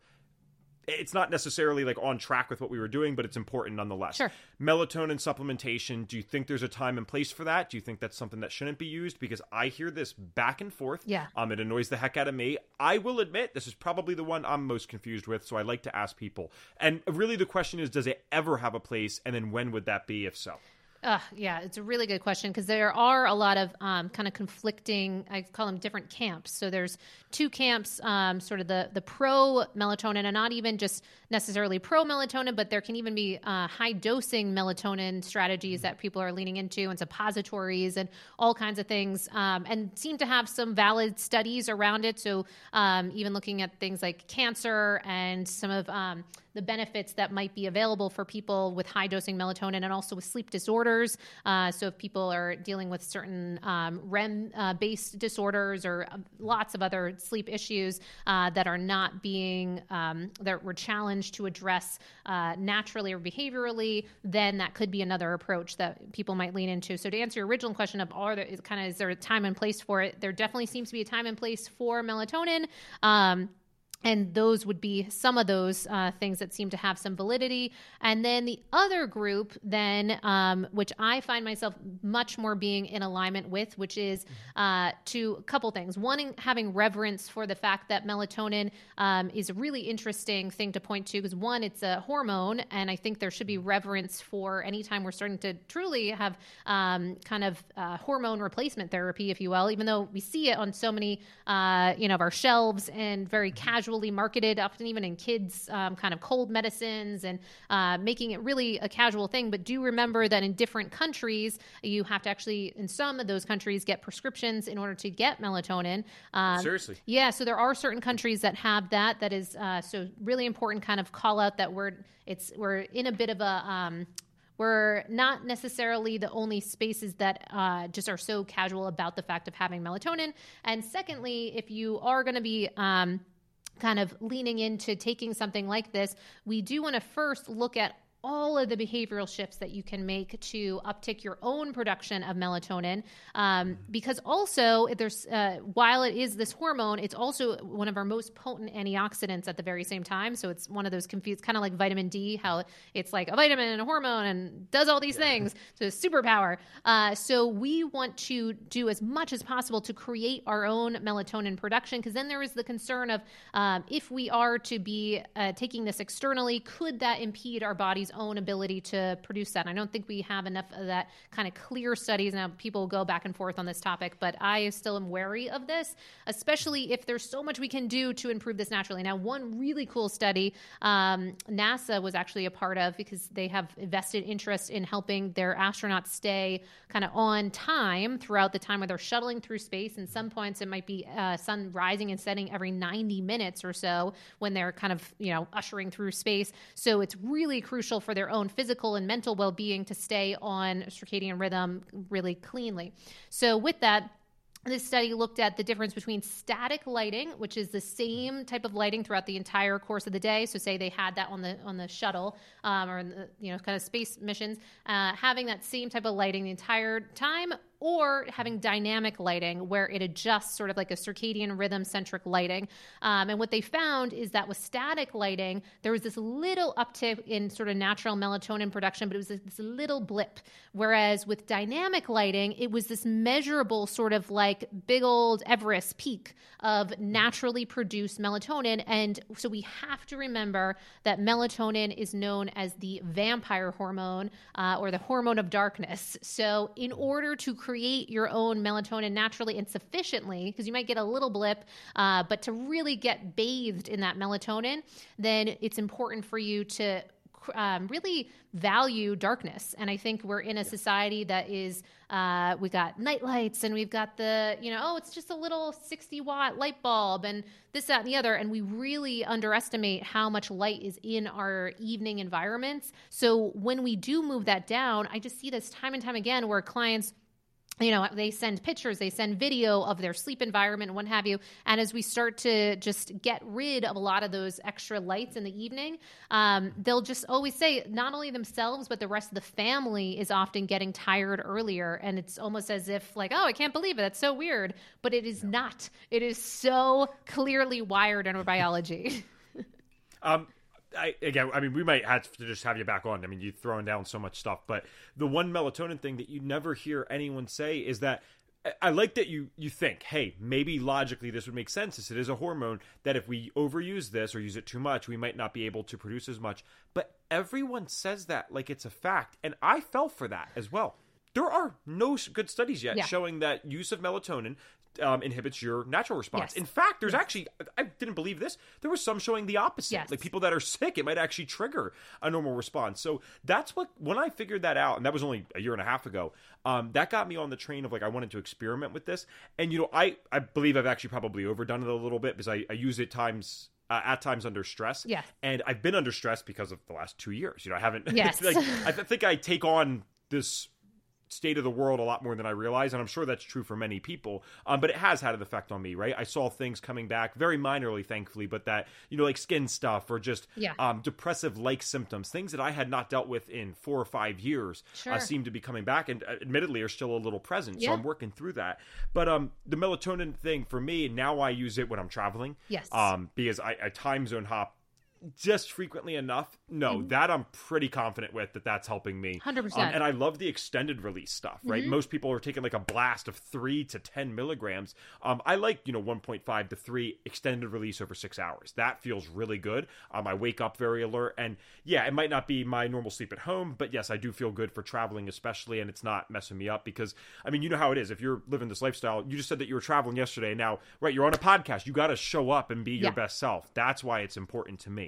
it's not necessarily like on track with what we were doing, but it's important nonetheless. Sure. Melatonin supplementation, do you think there's a time and place for that? Do you think that's something that shouldn't be used? Because I hear this back and forth. Yeah. Um, it annoys the heck out of me. I will admit this is probably the one I'm most confused with, so I like to ask people. And really the question is, does it ever have a place? And then when would that be, if so? Uh, yeah, it's a really good question because there are a lot of um, kind of conflicting, I call them different camps. So there's two camps, um, sort of the, the pro-melatonin, and not even just necessarily pro-melatonin, but there can even be uh, high-dosing melatonin strategies that people are leaning into, and suppositories and all kinds of things, um, and seem to have some valid studies around it. So um, even looking at things like cancer and some of um, the benefits that might be available for people with high-dosing melatonin, and also with sleep disorders. Uh, so if people are dealing with certain um, R E M-based uh, disorders or uh, lots of other sleep issues uh, that are not being, um, that we're challenged to address uh, naturally or behaviorally, then that could be another approach that people might lean into. So to answer your original question of are there, is, kind of, is there a time and place for it? There definitely seems to be a time and place for melatonin. Um, And those would be some of those uh, things that seem to have some validity. And then the other group then, um, which I find myself much more being in alignment with, which is uh, to a couple things. One, having reverence for the fact that melatonin um, is a really interesting thing to point to, because one, it's a hormone, and I think there should be reverence for any time we're starting to truly have um, kind of uh, hormone replacement therapy, if you will, even though we see it on so many uh, you know, of our shelves and very casual. Marketed, often even in kids, um, kind of cold medicines, and uh, making it really a casual thing. But do remember that in different countries, you have to actually, in some of those countries, get prescriptions in order to get melatonin. Um, Seriously? Yeah. So there are certain countries that have that. That is uh, so really important. Kind of call out that we're it's we're in a bit of a. Um, We're not necessarily the only spaces that uh, just are so casual about the fact of having melatonin. And secondly, if you are going to be um, kind of leaning into taking something like this, we do want to first look at all of the behavioral shifts that you can make to uptick your own production of melatonin, um, because also if there's uh, while it is this hormone, it's also one of our most potent antioxidants at the very same time. So it's one of those confused, kind of like vitamin D, how it's like a vitamin and a hormone and does all these yeah. things. So it's superpower. Uh, so we want to do as much as possible to create our own melatonin production, because then there is the concern of um, if we are to be uh, taking this externally, could that impede our body's own ability to produce that? And I don't think we have enough of that kind of clear studies. Now, people go back and forth on this topic, but I still am wary of this, especially if there's so much we can do to improve this naturally. Now, one really cool study um, NASA was actually a part of, because they have vested interest in helping their astronauts stay kind of on time throughout the time where they're shuttling through space. And some points it might be uh, sun rising and setting every ninety minutes or so when they're kind of, you know, ushering through space. So it's really crucial for their own physical and mental well-being to stay on circadian rhythm really cleanly. So with that, this study looked at the difference between static lighting, which is the same type of lighting throughout the entire course of the day. So say they had that on the on the shuttle um, or in the, you know, kind of space missions, uh, having that same type of lighting the entire time, or having dynamic lighting where it adjusts sort of like a circadian rhythm centric lighting. Um, and what they found is that with static lighting, there was this little uptick in sort of natural melatonin production, but it was this, this little blip. Whereas with dynamic lighting, it was this measurable sort of like big old Everest peak of naturally produced melatonin. And so we have to remember that melatonin is known as the vampire hormone uh, or the hormone of darkness. So in order to create create your own melatonin naturally and sufficiently, because you might get a little blip, uh, but to really get bathed in that melatonin, then it's important for you to um, really value darkness. And I think we're in a society that is, uh, we got night lights, and we've got the, you know, oh, it's just a little sixty watt light bulb and this, that, and the other. And we really underestimate how much light is in our evening environments. So when we do move that down, I just see this time and time again where clients, you know, they send pictures, they send video of their sleep environment, what have you. And as we start to just get rid of a lot of those extra lights in the evening, um, they'll just always say not only themselves, but the rest of the family is often getting tired earlier. And it's almost as if like, oh, I can't believe it. That's so weird. But it is no. not. It is so clearly wired in our biology. um I, again, I mean, we might have to just have you back on. I mean, you're throwing down so much stuff. But the one melatonin thing that you never hear anyone say is that I like that you, you think, hey, maybe logically this would make sense. This, it is a hormone that if we overuse this or use it too much, we might not be able to produce as much. But everyone says that like it's a fact. And I fell for that as well. There are no good studies yet yeah. showing that use of melatonin um, inhibits your natural response. Yes. In fact, there's yes. actually, I didn't believe this, there was some showing the opposite. Yes. Like people that are sick, it might actually trigger a normal response. So that's what, when I figured that out, and that was only a year and a half ago, um, that got me on the train of like, I wanted to experiment with this. And, you know, I, I believe I've actually probably overdone it a little bit because I, I use it times... Uh, at times under stress. Yes. And I've been under stress because of the last two years. You know, I haven't, yes. like, I th- think I take on this state of the world a lot more than I realize. And I'm sure that's true for many people. Um, but it has had an effect on me, right? I saw things coming back very minorly, thankfully, but that, you know, like skin stuff or just yeah. um, depressive-like symptoms, things that I had not dealt with in four or five years sure. uh, seem to be coming back and uh, admittedly are still a little present. Yeah. So I'm working through that. But um, the melatonin thing for me, now I use it when I'm traveling. Yes. Um, because I, I time zone hop just frequently enough. No, mm-hmm. that I'm pretty confident with that that's helping me. one hundred percent. Um, and I love the extended release stuff, right? Mm-hmm. Most people are taking like a blast of three to ten milligrams. Um, I like, you know, one point five to three extended release over six hours. That feels really good. Um, I wake up very alert and yeah, it might not be my normal sleep at home, but yes, I do feel good for traveling especially, and it's not messing me up because, I mean, you know how it is. If you're living this lifestyle, you just said that you were traveling yesterday. Now, right, you're on a podcast. You got to show up and be yeah. your best self. That's why it's important to me.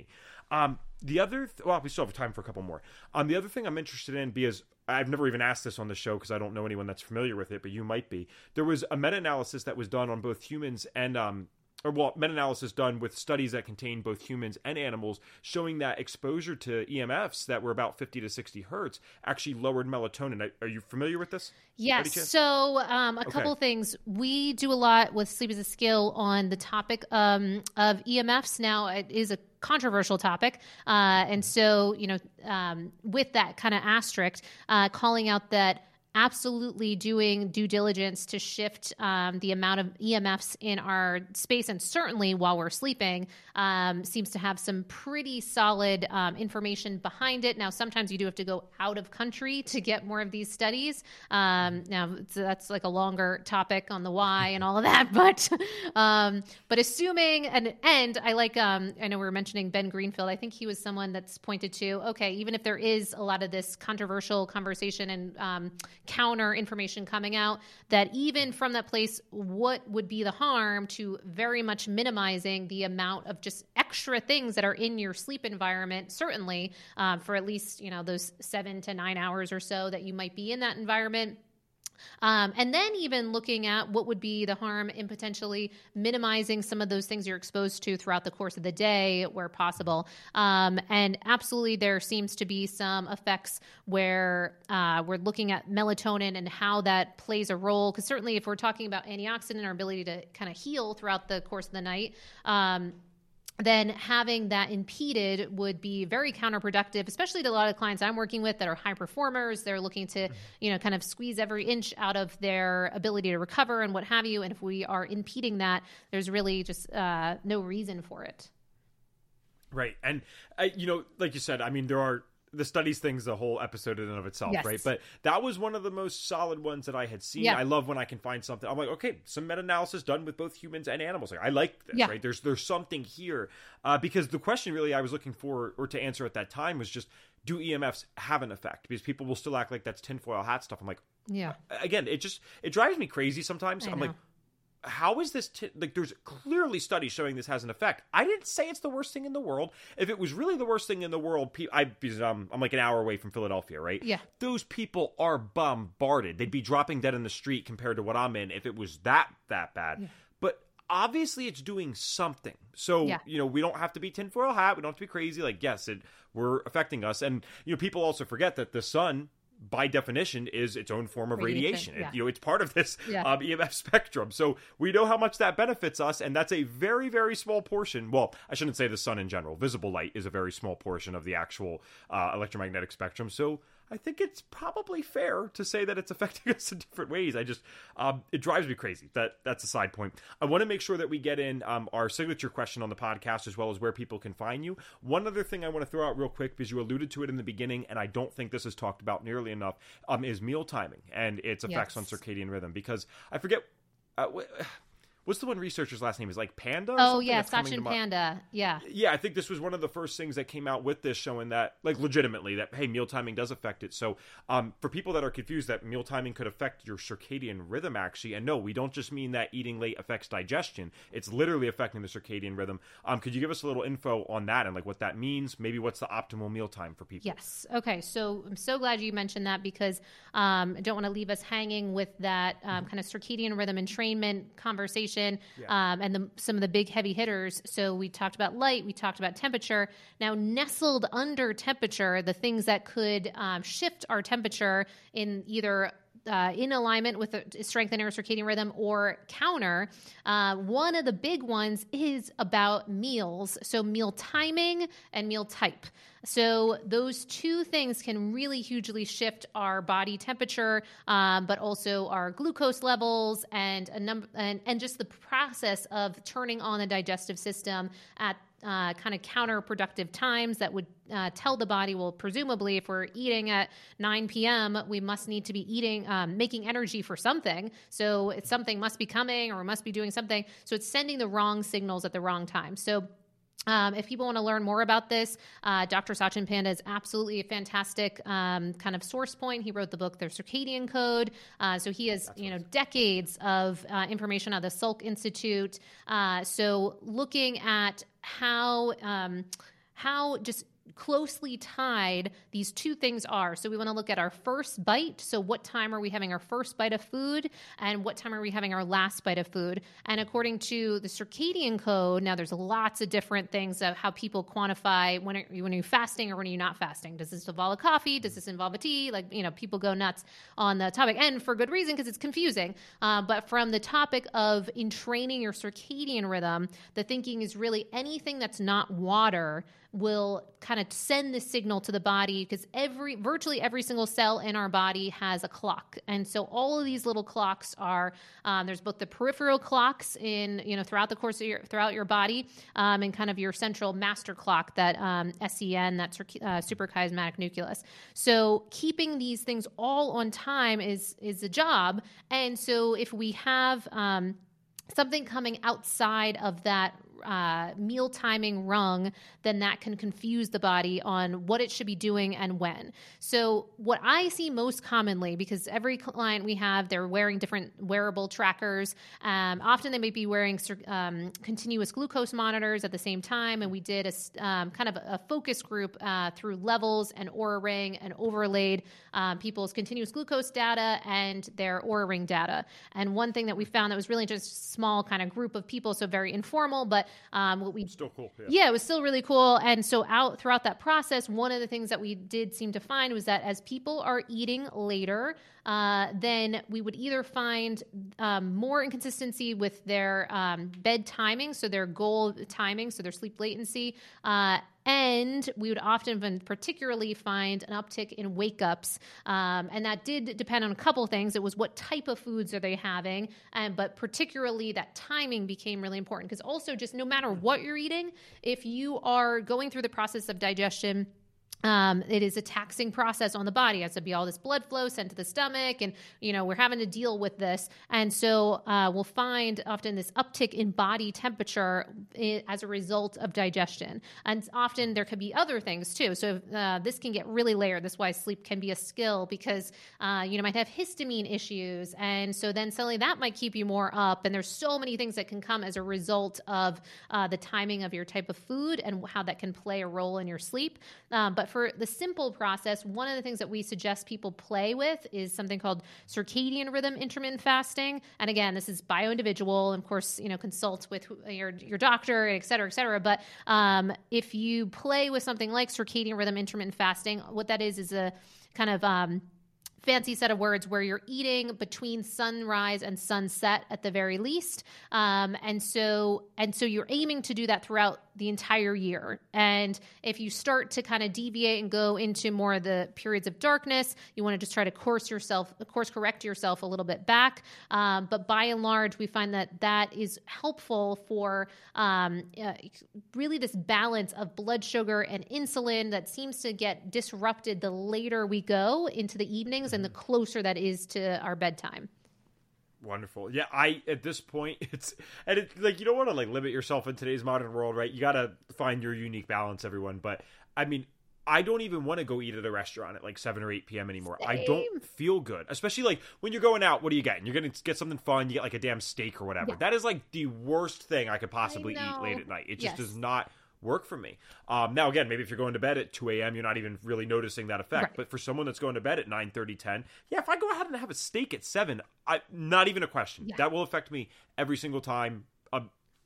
Um, the other, th- well, we still have time for a couple more. Um, the other thing I'm interested in, because I've never even asked this on the show because I don't know anyone that's familiar with it, but you might be. There was a meta-analysis that was done on both humans and, um, or well, meta-analysis done with studies that contain both humans and animals showing that exposure to E M Fs that were about fifty to sixty hertz actually lowered melatonin. Are you familiar with this? Yes. So um, a okay. couple things. We do a lot with Sleep is a Skill on the topic um, of E M Fs. Now, it is a controversial topic. Uh, and so, you know, um, with that kind of asterisk, uh, calling out that absolutely doing due diligence to shift um, the amount of E M Fs in our space, and certainly while we're sleeping, um, seems to have some pretty solid um, information behind it. Now, sometimes you do have to go out of country to get more of these studies. Um, now, so that's like a longer topic on the why and all of that. But um, but assuming an end, I like, um, I know we were mentioning Ben Greenfield. I think he was someone that's pointed to, okay, even if there is a lot of this controversial conversation and um, counter information coming out, that even from that place, what would be the harm to very much minimizing the amount of just extra things that are in your sleep environment, certainly uh, for at least, you know, those seven to nine hours or so that you might be in that environment. Um, and then even looking at what would be the harm in potentially minimizing some of those things you're exposed to throughout the course of the day where possible. Um, and absolutely there seems to be some effects where uh, we're looking at melatonin and how that plays a role. Because certainly if we're talking about antioxidant, our ability to kind of heal throughout the course of the night, um, then having that impeded would be very counterproductive, especially to a lot of clients I'm working with that are high performers. They're looking to, you know, kind of squeeze every inch out of their ability to recover and what have you. And if we are impeding that, there's really just uh, no reason for it. Right. And, uh, you know, like you said, I mean, there are, the studies thing's a whole episode in and of itself, yes. right? But that was one of the most solid ones that I had seen. Yeah. I love when I can find something. I'm like, okay, some meta-analysis done with both humans and animals. Like, I like this, yeah. right? There's there's something here. Uh, because the question really I was looking for or to answer at that time was just, do E M Fs have an effect? Because people will still act like that's tinfoil hat stuff. I'm like, yeah. Again, it just, it drives me crazy sometimes. I I'm know. like, how is this t- like there's clearly studies showing this has an effect. I didn't say it's the worst thing in the world. If it was really the worst thing in the world, pe- I, um, I'm like an hour away from Philadelphia, right? Yeah. Those people are bombarded. They'd be dropping dead in the street compared to what I'm in if it was that, that bad. Yeah. But obviously it's doing something. So, yeah. you know, we don't have to be tinfoil hat. We don't have to be crazy. Like, yes, it we're affecting us. And, you know, people also forget that the sun by definition is its own form of radiation. radiation. Yeah. It, you know, it's part of this yeah. um, E M F spectrum. So we know how much that benefits us. And that's a very, very small portion. Well, I shouldn't say the sun in general. Visible light is a very small portion of the actual uh, electromagnetic spectrum. So I think it's probably fair to say that it's affecting us in different ways. I just, um, it drives me crazy. That that's a side point. I want to make sure that we get in um, our signature question on the podcast, as well as where people can find you. One other thing I want to throw out real quick, because you alluded to it in the beginning, and I don't think this is talked about nearly enough, um, is meal timing and its effects yes. on circadian rhythm. Because I forget, uh, what's the one researcher's last name? Is like Panda? Or oh, yeah, Sachin Panda. Yeah. Yeah, I think this was one of the first things that came out with this, showing that, like, legitimately, that, hey, meal timing does affect it. So um, for people that are confused that meal timing could affect your circadian rhythm, actually, and no, we don't just mean that eating late affects digestion. It's literally affecting the circadian rhythm. Um, could you give us a little info on that and, like, what that means? Maybe what's the optimal meal time for people? Yes. Okay. So I'm so glad you mentioned that, because um, I don't want to leave us hanging with that um, kind of circadian rhythm entrainment conversation. Yeah. Um, and the, some of the big heavy hitters. So we talked about light, we talked about temperature. Now, nestled under temperature, the things that could um, shift our temperature in either uh, in alignment with the strength and our circadian rhythm or counter. Uh, one of the big ones is about meals. So meal timing and meal type. So those two things can really hugely shift our body temperature, um, but also our glucose levels and a number, and, and just the process of turning on the digestive system at uh, kind of counterproductive times that would uh, tell the body, well, presumably if we're eating at nine p.m., we must need to be eating, um, making energy for something. So it's something must be coming, or we must be doing something. So it's sending the wrong signals at the wrong time. So Um, if people want to learn more about this, uh, Doctor Sachin Panda is absolutely a fantastic um, kind of source point. He wrote the book, The Circadian Code. Uh, so he has, That's you know, awesome. decades of uh, information out of the Salk Institute. Uh, so looking at how, um, how just closely tied these two things are. So we want to look at our first bite. So what time are we having our first bite of food, and what time are we having our last bite of food? And according to the circadian code, now there's lots of different things of how people quantify when are, when are you fasting or when are you not fasting. Does this involve a coffee? Does this involve a tea? Like, you know, people go nuts on the topic, and for good reason, because it's confusing. Uh, but from the topic of entraining your circadian rhythm, the thinking is really anything that's not water will kind of send the signal to the body, because every virtually every single cell in our body has a clock. And so all of these little clocks are, um, there's both the peripheral clocks in, you know, throughout the course of your, throughout your body, um, and kind of your central master clock, that um, S E N, that uh, suprachiasmatic nucleus. So keeping these things all on time is, is a job. And so if we have um, something coming outside of that Uh, meal timing rung, then that can confuse the body on what it should be doing and when. So what I see most commonly, because every client we have, they're wearing different wearable trackers. Um, often they may be wearing um, continuous glucose monitors at the same time. And we did a um, kind of a focus group uh, through Levels and Oura Ring, and overlaid um, people's continuous glucose data and their Oura Ring data. And one thing that we found that was really just a small kind of group of people, so very informal, but Um, what we still cool, yeah. yeah, it was still really cool. And so out throughout that process, one of the things that we did seem to find was that as people are eating later, uh, then we would either find um, more inconsistency with their um, bed timing, so their goal timing, so their sleep latency, uh, and we would often particularly find an uptick in wake-ups. Um, and that did depend on a couple things. It was what type of foods are they having, and, but particularly that timing became really important, because also just no matter what you're eating, if you are going through the process of digestion, Um, it is a taxing process on the body. It has to be all this blood flow sent to the stomach, and, you know, we're having to deal with this. And so uh, we'll find often this uptick in body temperature as a result of digestion. And often there could be other things too. So uh, this can get really layered. That's why sleep can be a skill, because uh, you know, might have histamine issues. And so then suddenly that might keep you more up. And there's so many things that can come as a result of uh, the timing of your type of food and how that can play a role in your sleep. Um, but for the simple process, one of the things that we suggest people play with is something called circadian rhythm intermittent fasting. And again, this is bio-individual, and of course, you know, consult with your, your doctor, et cetera, et cetera. But um, if you play with something like circadian rhythm intermittent fasting, what that is is a kind of um, fancy set of words where you're eating between sunrise and sunset at the very least. Um, and so, and so you're aiming to do that throughout the entire year. And if you start to kind of deviate and go into more of the periods of darkness, you want to just try to course yourself, course correct yourself a little bit back. Um, but by and large, we find that that is helpful for um, uh, really this balance of blood sugar and insulin that seems to get disrupted the later we go into the evenings mm-hmm. and the closer that is to our bedtime. Wonderful. Yeah, I, at this point, it's, and it's like, you don't want to like limit yourself in today's modern world, right? You got to find your unique balance, everyone. But I mean, I don't even want to go eat at a restaurant at like seven or eight p.m. anymore. Same. I don't feel good. Especially like when you're going out, what are you getting? You're going to get something fun. You get like a damn steak or whatever. Yeah. That is like the worst thing I could possibly I eat late at night. It just yes. does not work for me. Um, now, again, maybe if you're going to bed at two a.m., you're not even really noticing that effect. Right. But for someone that's going to bed at nine thirty, ten, yeah, if I go ahead and have a steak at seven, I, not even a question. Yeah. That will affect me every single time. Uh,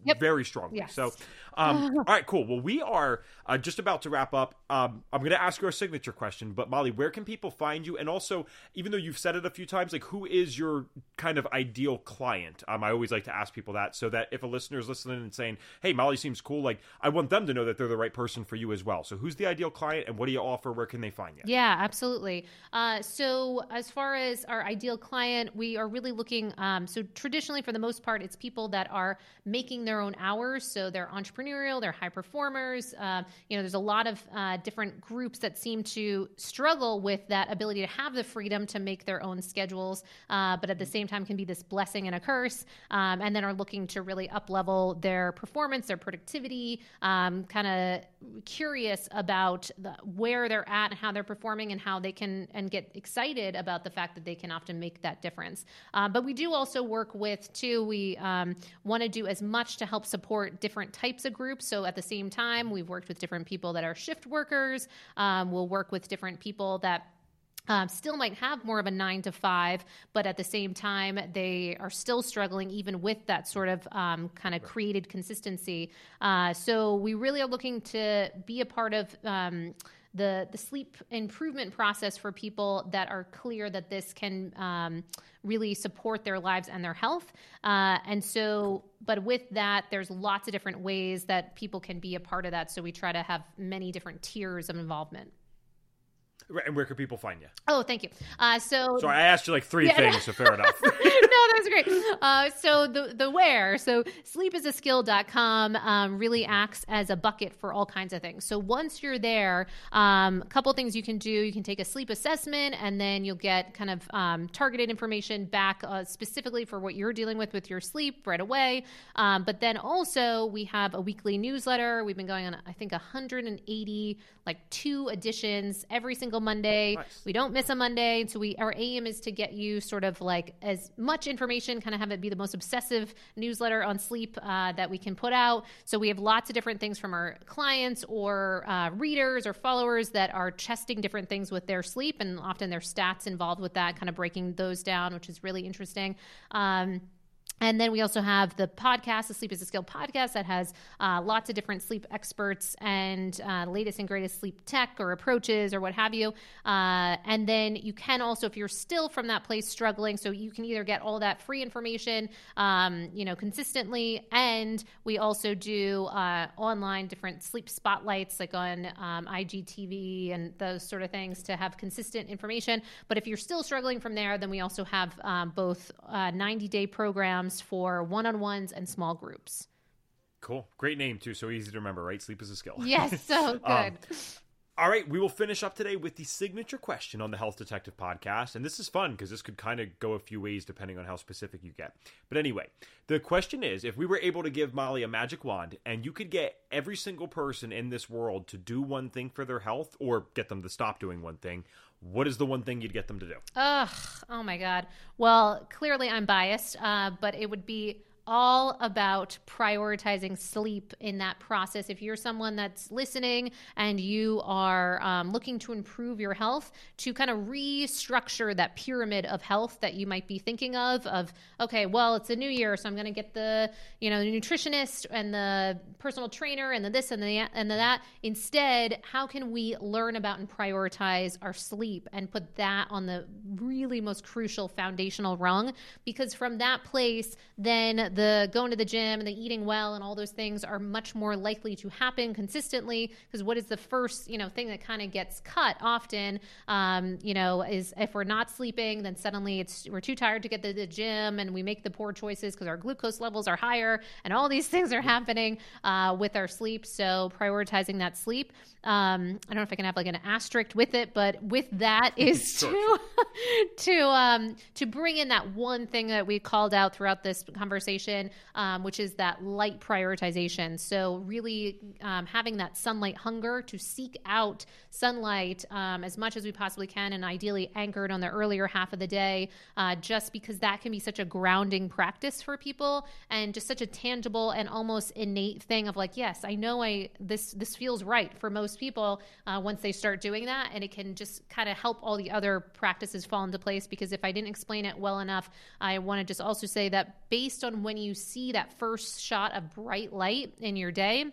Yep. Very strongly. Yes. So, um, all right, cool. Well, we are uh, just about to wrap up. Um, I'm going to ask you our signature question, but Molly, where can people find you? And also, even though you've said it a few times, like who is your kind of ideal client? Um, I always like to ask people that so that if a listener is listening and saying, hey, Molly seems cool, like I want them to know that they're the right person for you as well. So who's the ideal client and what do you offer? Where can they find you? Yeah, absolutely. Uh, so as far as our ideal client, we are really looking, um, so traditionally for the most part, it's people that are making their own hours. So they're entrepreneurial, they're high performers. Um, you know, there's a lot of uh, different groups that seem to struggle with that ability to have the freedom to make their own schedules, uh, but at the same time can be this blessing and a curse, um, and then are looking to really up-level their performance, their productivity, um, kind of curious about the, where they're at and how they're performing and how they can, and get excited about the fact that they can often make that difference. Uh, but we do also work with, too, we um, want to do as much to help support different types of groups. So at the same time, we've worked with different people that are shift workers. Um, we'll work with different people that Um, still might have more of a nine to five, but at the same time, they are still struggling even with that sort of um, kind of created consistency. Uh, so we really are looking to be a part of um, the the sleep improvement process for people that are clear that this can um, really support their lives and their health. Uh, and so, but with that, there's lots of different ways that people can be a part of that. So we try to have many different tiers of involvement. And where could people find you? Oh, thank you. Uh, so, so I asked you like three yeah, things, no. so fair enough. No, that was great. Uh, so the the where, so sleep is a skill dot com um, really acts as a bucket for all kinds of things. So once you're there, um, a couple things you can do. You can take a sleep assessment, and then you'll get kind of um, targeted information back uh, specifically for what you're dealing with with your sleep right away. Um, but then also we have a weekly newsletter. We've been going on, I think, one hundred eighty, like two editions every single Monday. Nice. We don't miss a Monday. So we, our aim is to get you sort of like as much information, kind of have it be the most obsessive newsletter on sleep uh, that we can put out. So we have lots of different things from our clients or uh, readers or followers that are testing different things with their sleep, and often their stats involved with that, kind of breaking those down, which is really interesting. Um, And then we also have the podcast, the Sleep is a Skill podcast, that has uh, lots of different sleep experts and uh, latest and greatest sleep tech or approaches or what have you. Uh, and then you can also, if you're still from that place struggling, so you can either get all that free information, um, you know, consistently. And we also do uh, online different sleep spotlights, like on um, I G T V and those sort of things, to have consistent information. But if you're still struggling from there, then we also have um, both uh, ninety-day programs for one-on-ones and small groups. Cool. Great name too. So easy to remember, right? Sleep is a skill. Yes. So good. um, all right. We will finish up today with the signature question on the Health Detective podcast. And this is fun because this could kind of go a few ways depending on how specific you get. But anyway, the question is, if we were able to give Molly a magic wand and you could get every single person in this world to do one thing for their health or get them to stop doing one thing, what is the one thing you'd get them to do? Ugh, oh my God. Well, clearly I'm biased, uh, but it would be all about prioritizing sleep in that process. If you're someone that's listening and you are um, looking to improve your health, to kind of restructure that pyramid of health that you might be thinking of, of, okay, well, it's a new year, so I'm going to get the, you know, the nutritionist and the personal trainer and the this and the, and the that. Instead, how can we learn about and prioritize our sleep and put that on the really most crucial foundational rung? Because from that place, then the going to the gym and the eating well and all those things are much more likely to happen consistently, because what is the first, you know, thing that kind of gets cut often, um, you know, is if we're not sleeping, then suddenly it's we're too tired to get to the gym and we make the poor choices because our glucose levels are higher and all these things are happening uh, with our sleep. So prioritizing that sleep. Um, I don't know if I can have like an asterisk with it, but with that is to to um, to bring in that one thing that we called out throughout this conversation, um, which is that light prioritization. So really um, having that sunlight hunger to seek out sunlight um, as much as we possibly can, and ideally anchored on the earlier half of the day, uh, just because that can be such a grounding practice for people and just such a tangible and almost innate thing of like, yes, I know I this this feels right for most people uh, once they start doing that, and it can just kind of help all the other practices fall into place. Because if I didn't explain it well enough, I want to just also say that based on when you see that first shot of bright light in your day,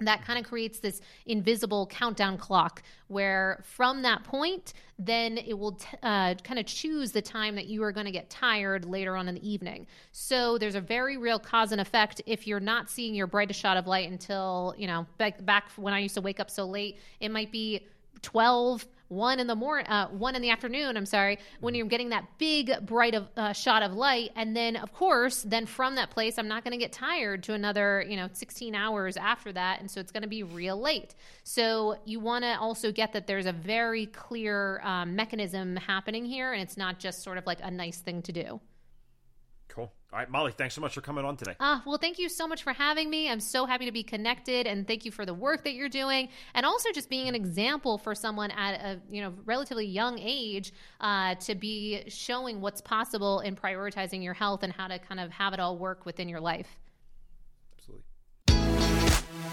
that kind of creates this invisible countdown clock where from that point, then it will t- uh, kind of choose the time that you are going to get tired later on in the evening. So there's a very real cause and effect. If you're not seeing your brightest shot of light until, you know, back, back when I used to wake up so late, it might be twelve one in the morning, uh, one in the afternoon, I'm sorry, when you're getting that big bright of, uh, shot of light. And then of course, then from that place, I'm not going to get tired to another, you know, sixteen hours after that. And so it's going to be real late. So you want to also get that there's a very clear um, mechanism happening here. And it's not just sort of like a nice thing to do. Cool. All right, Molly, thanks so much for coming on today. Uh, well, thank you so much for having me. I'm so happy to be connected, and thank you for the work that you're doing, and also just being an example for someone at a you know relatively young age uh, to be showing what's possible in prioritizing your health and how to kind of have it all work within your life. Absolutely.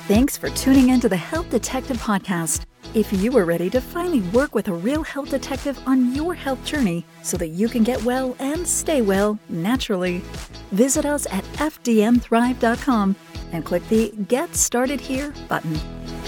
Thanks for tuning in to the Health Detective Podcast. If you are ready to finally work with a real health detective on your health journey so that you can get well and stay well naturally, visit us at F D N thrive dot com and click the Get Started Here button.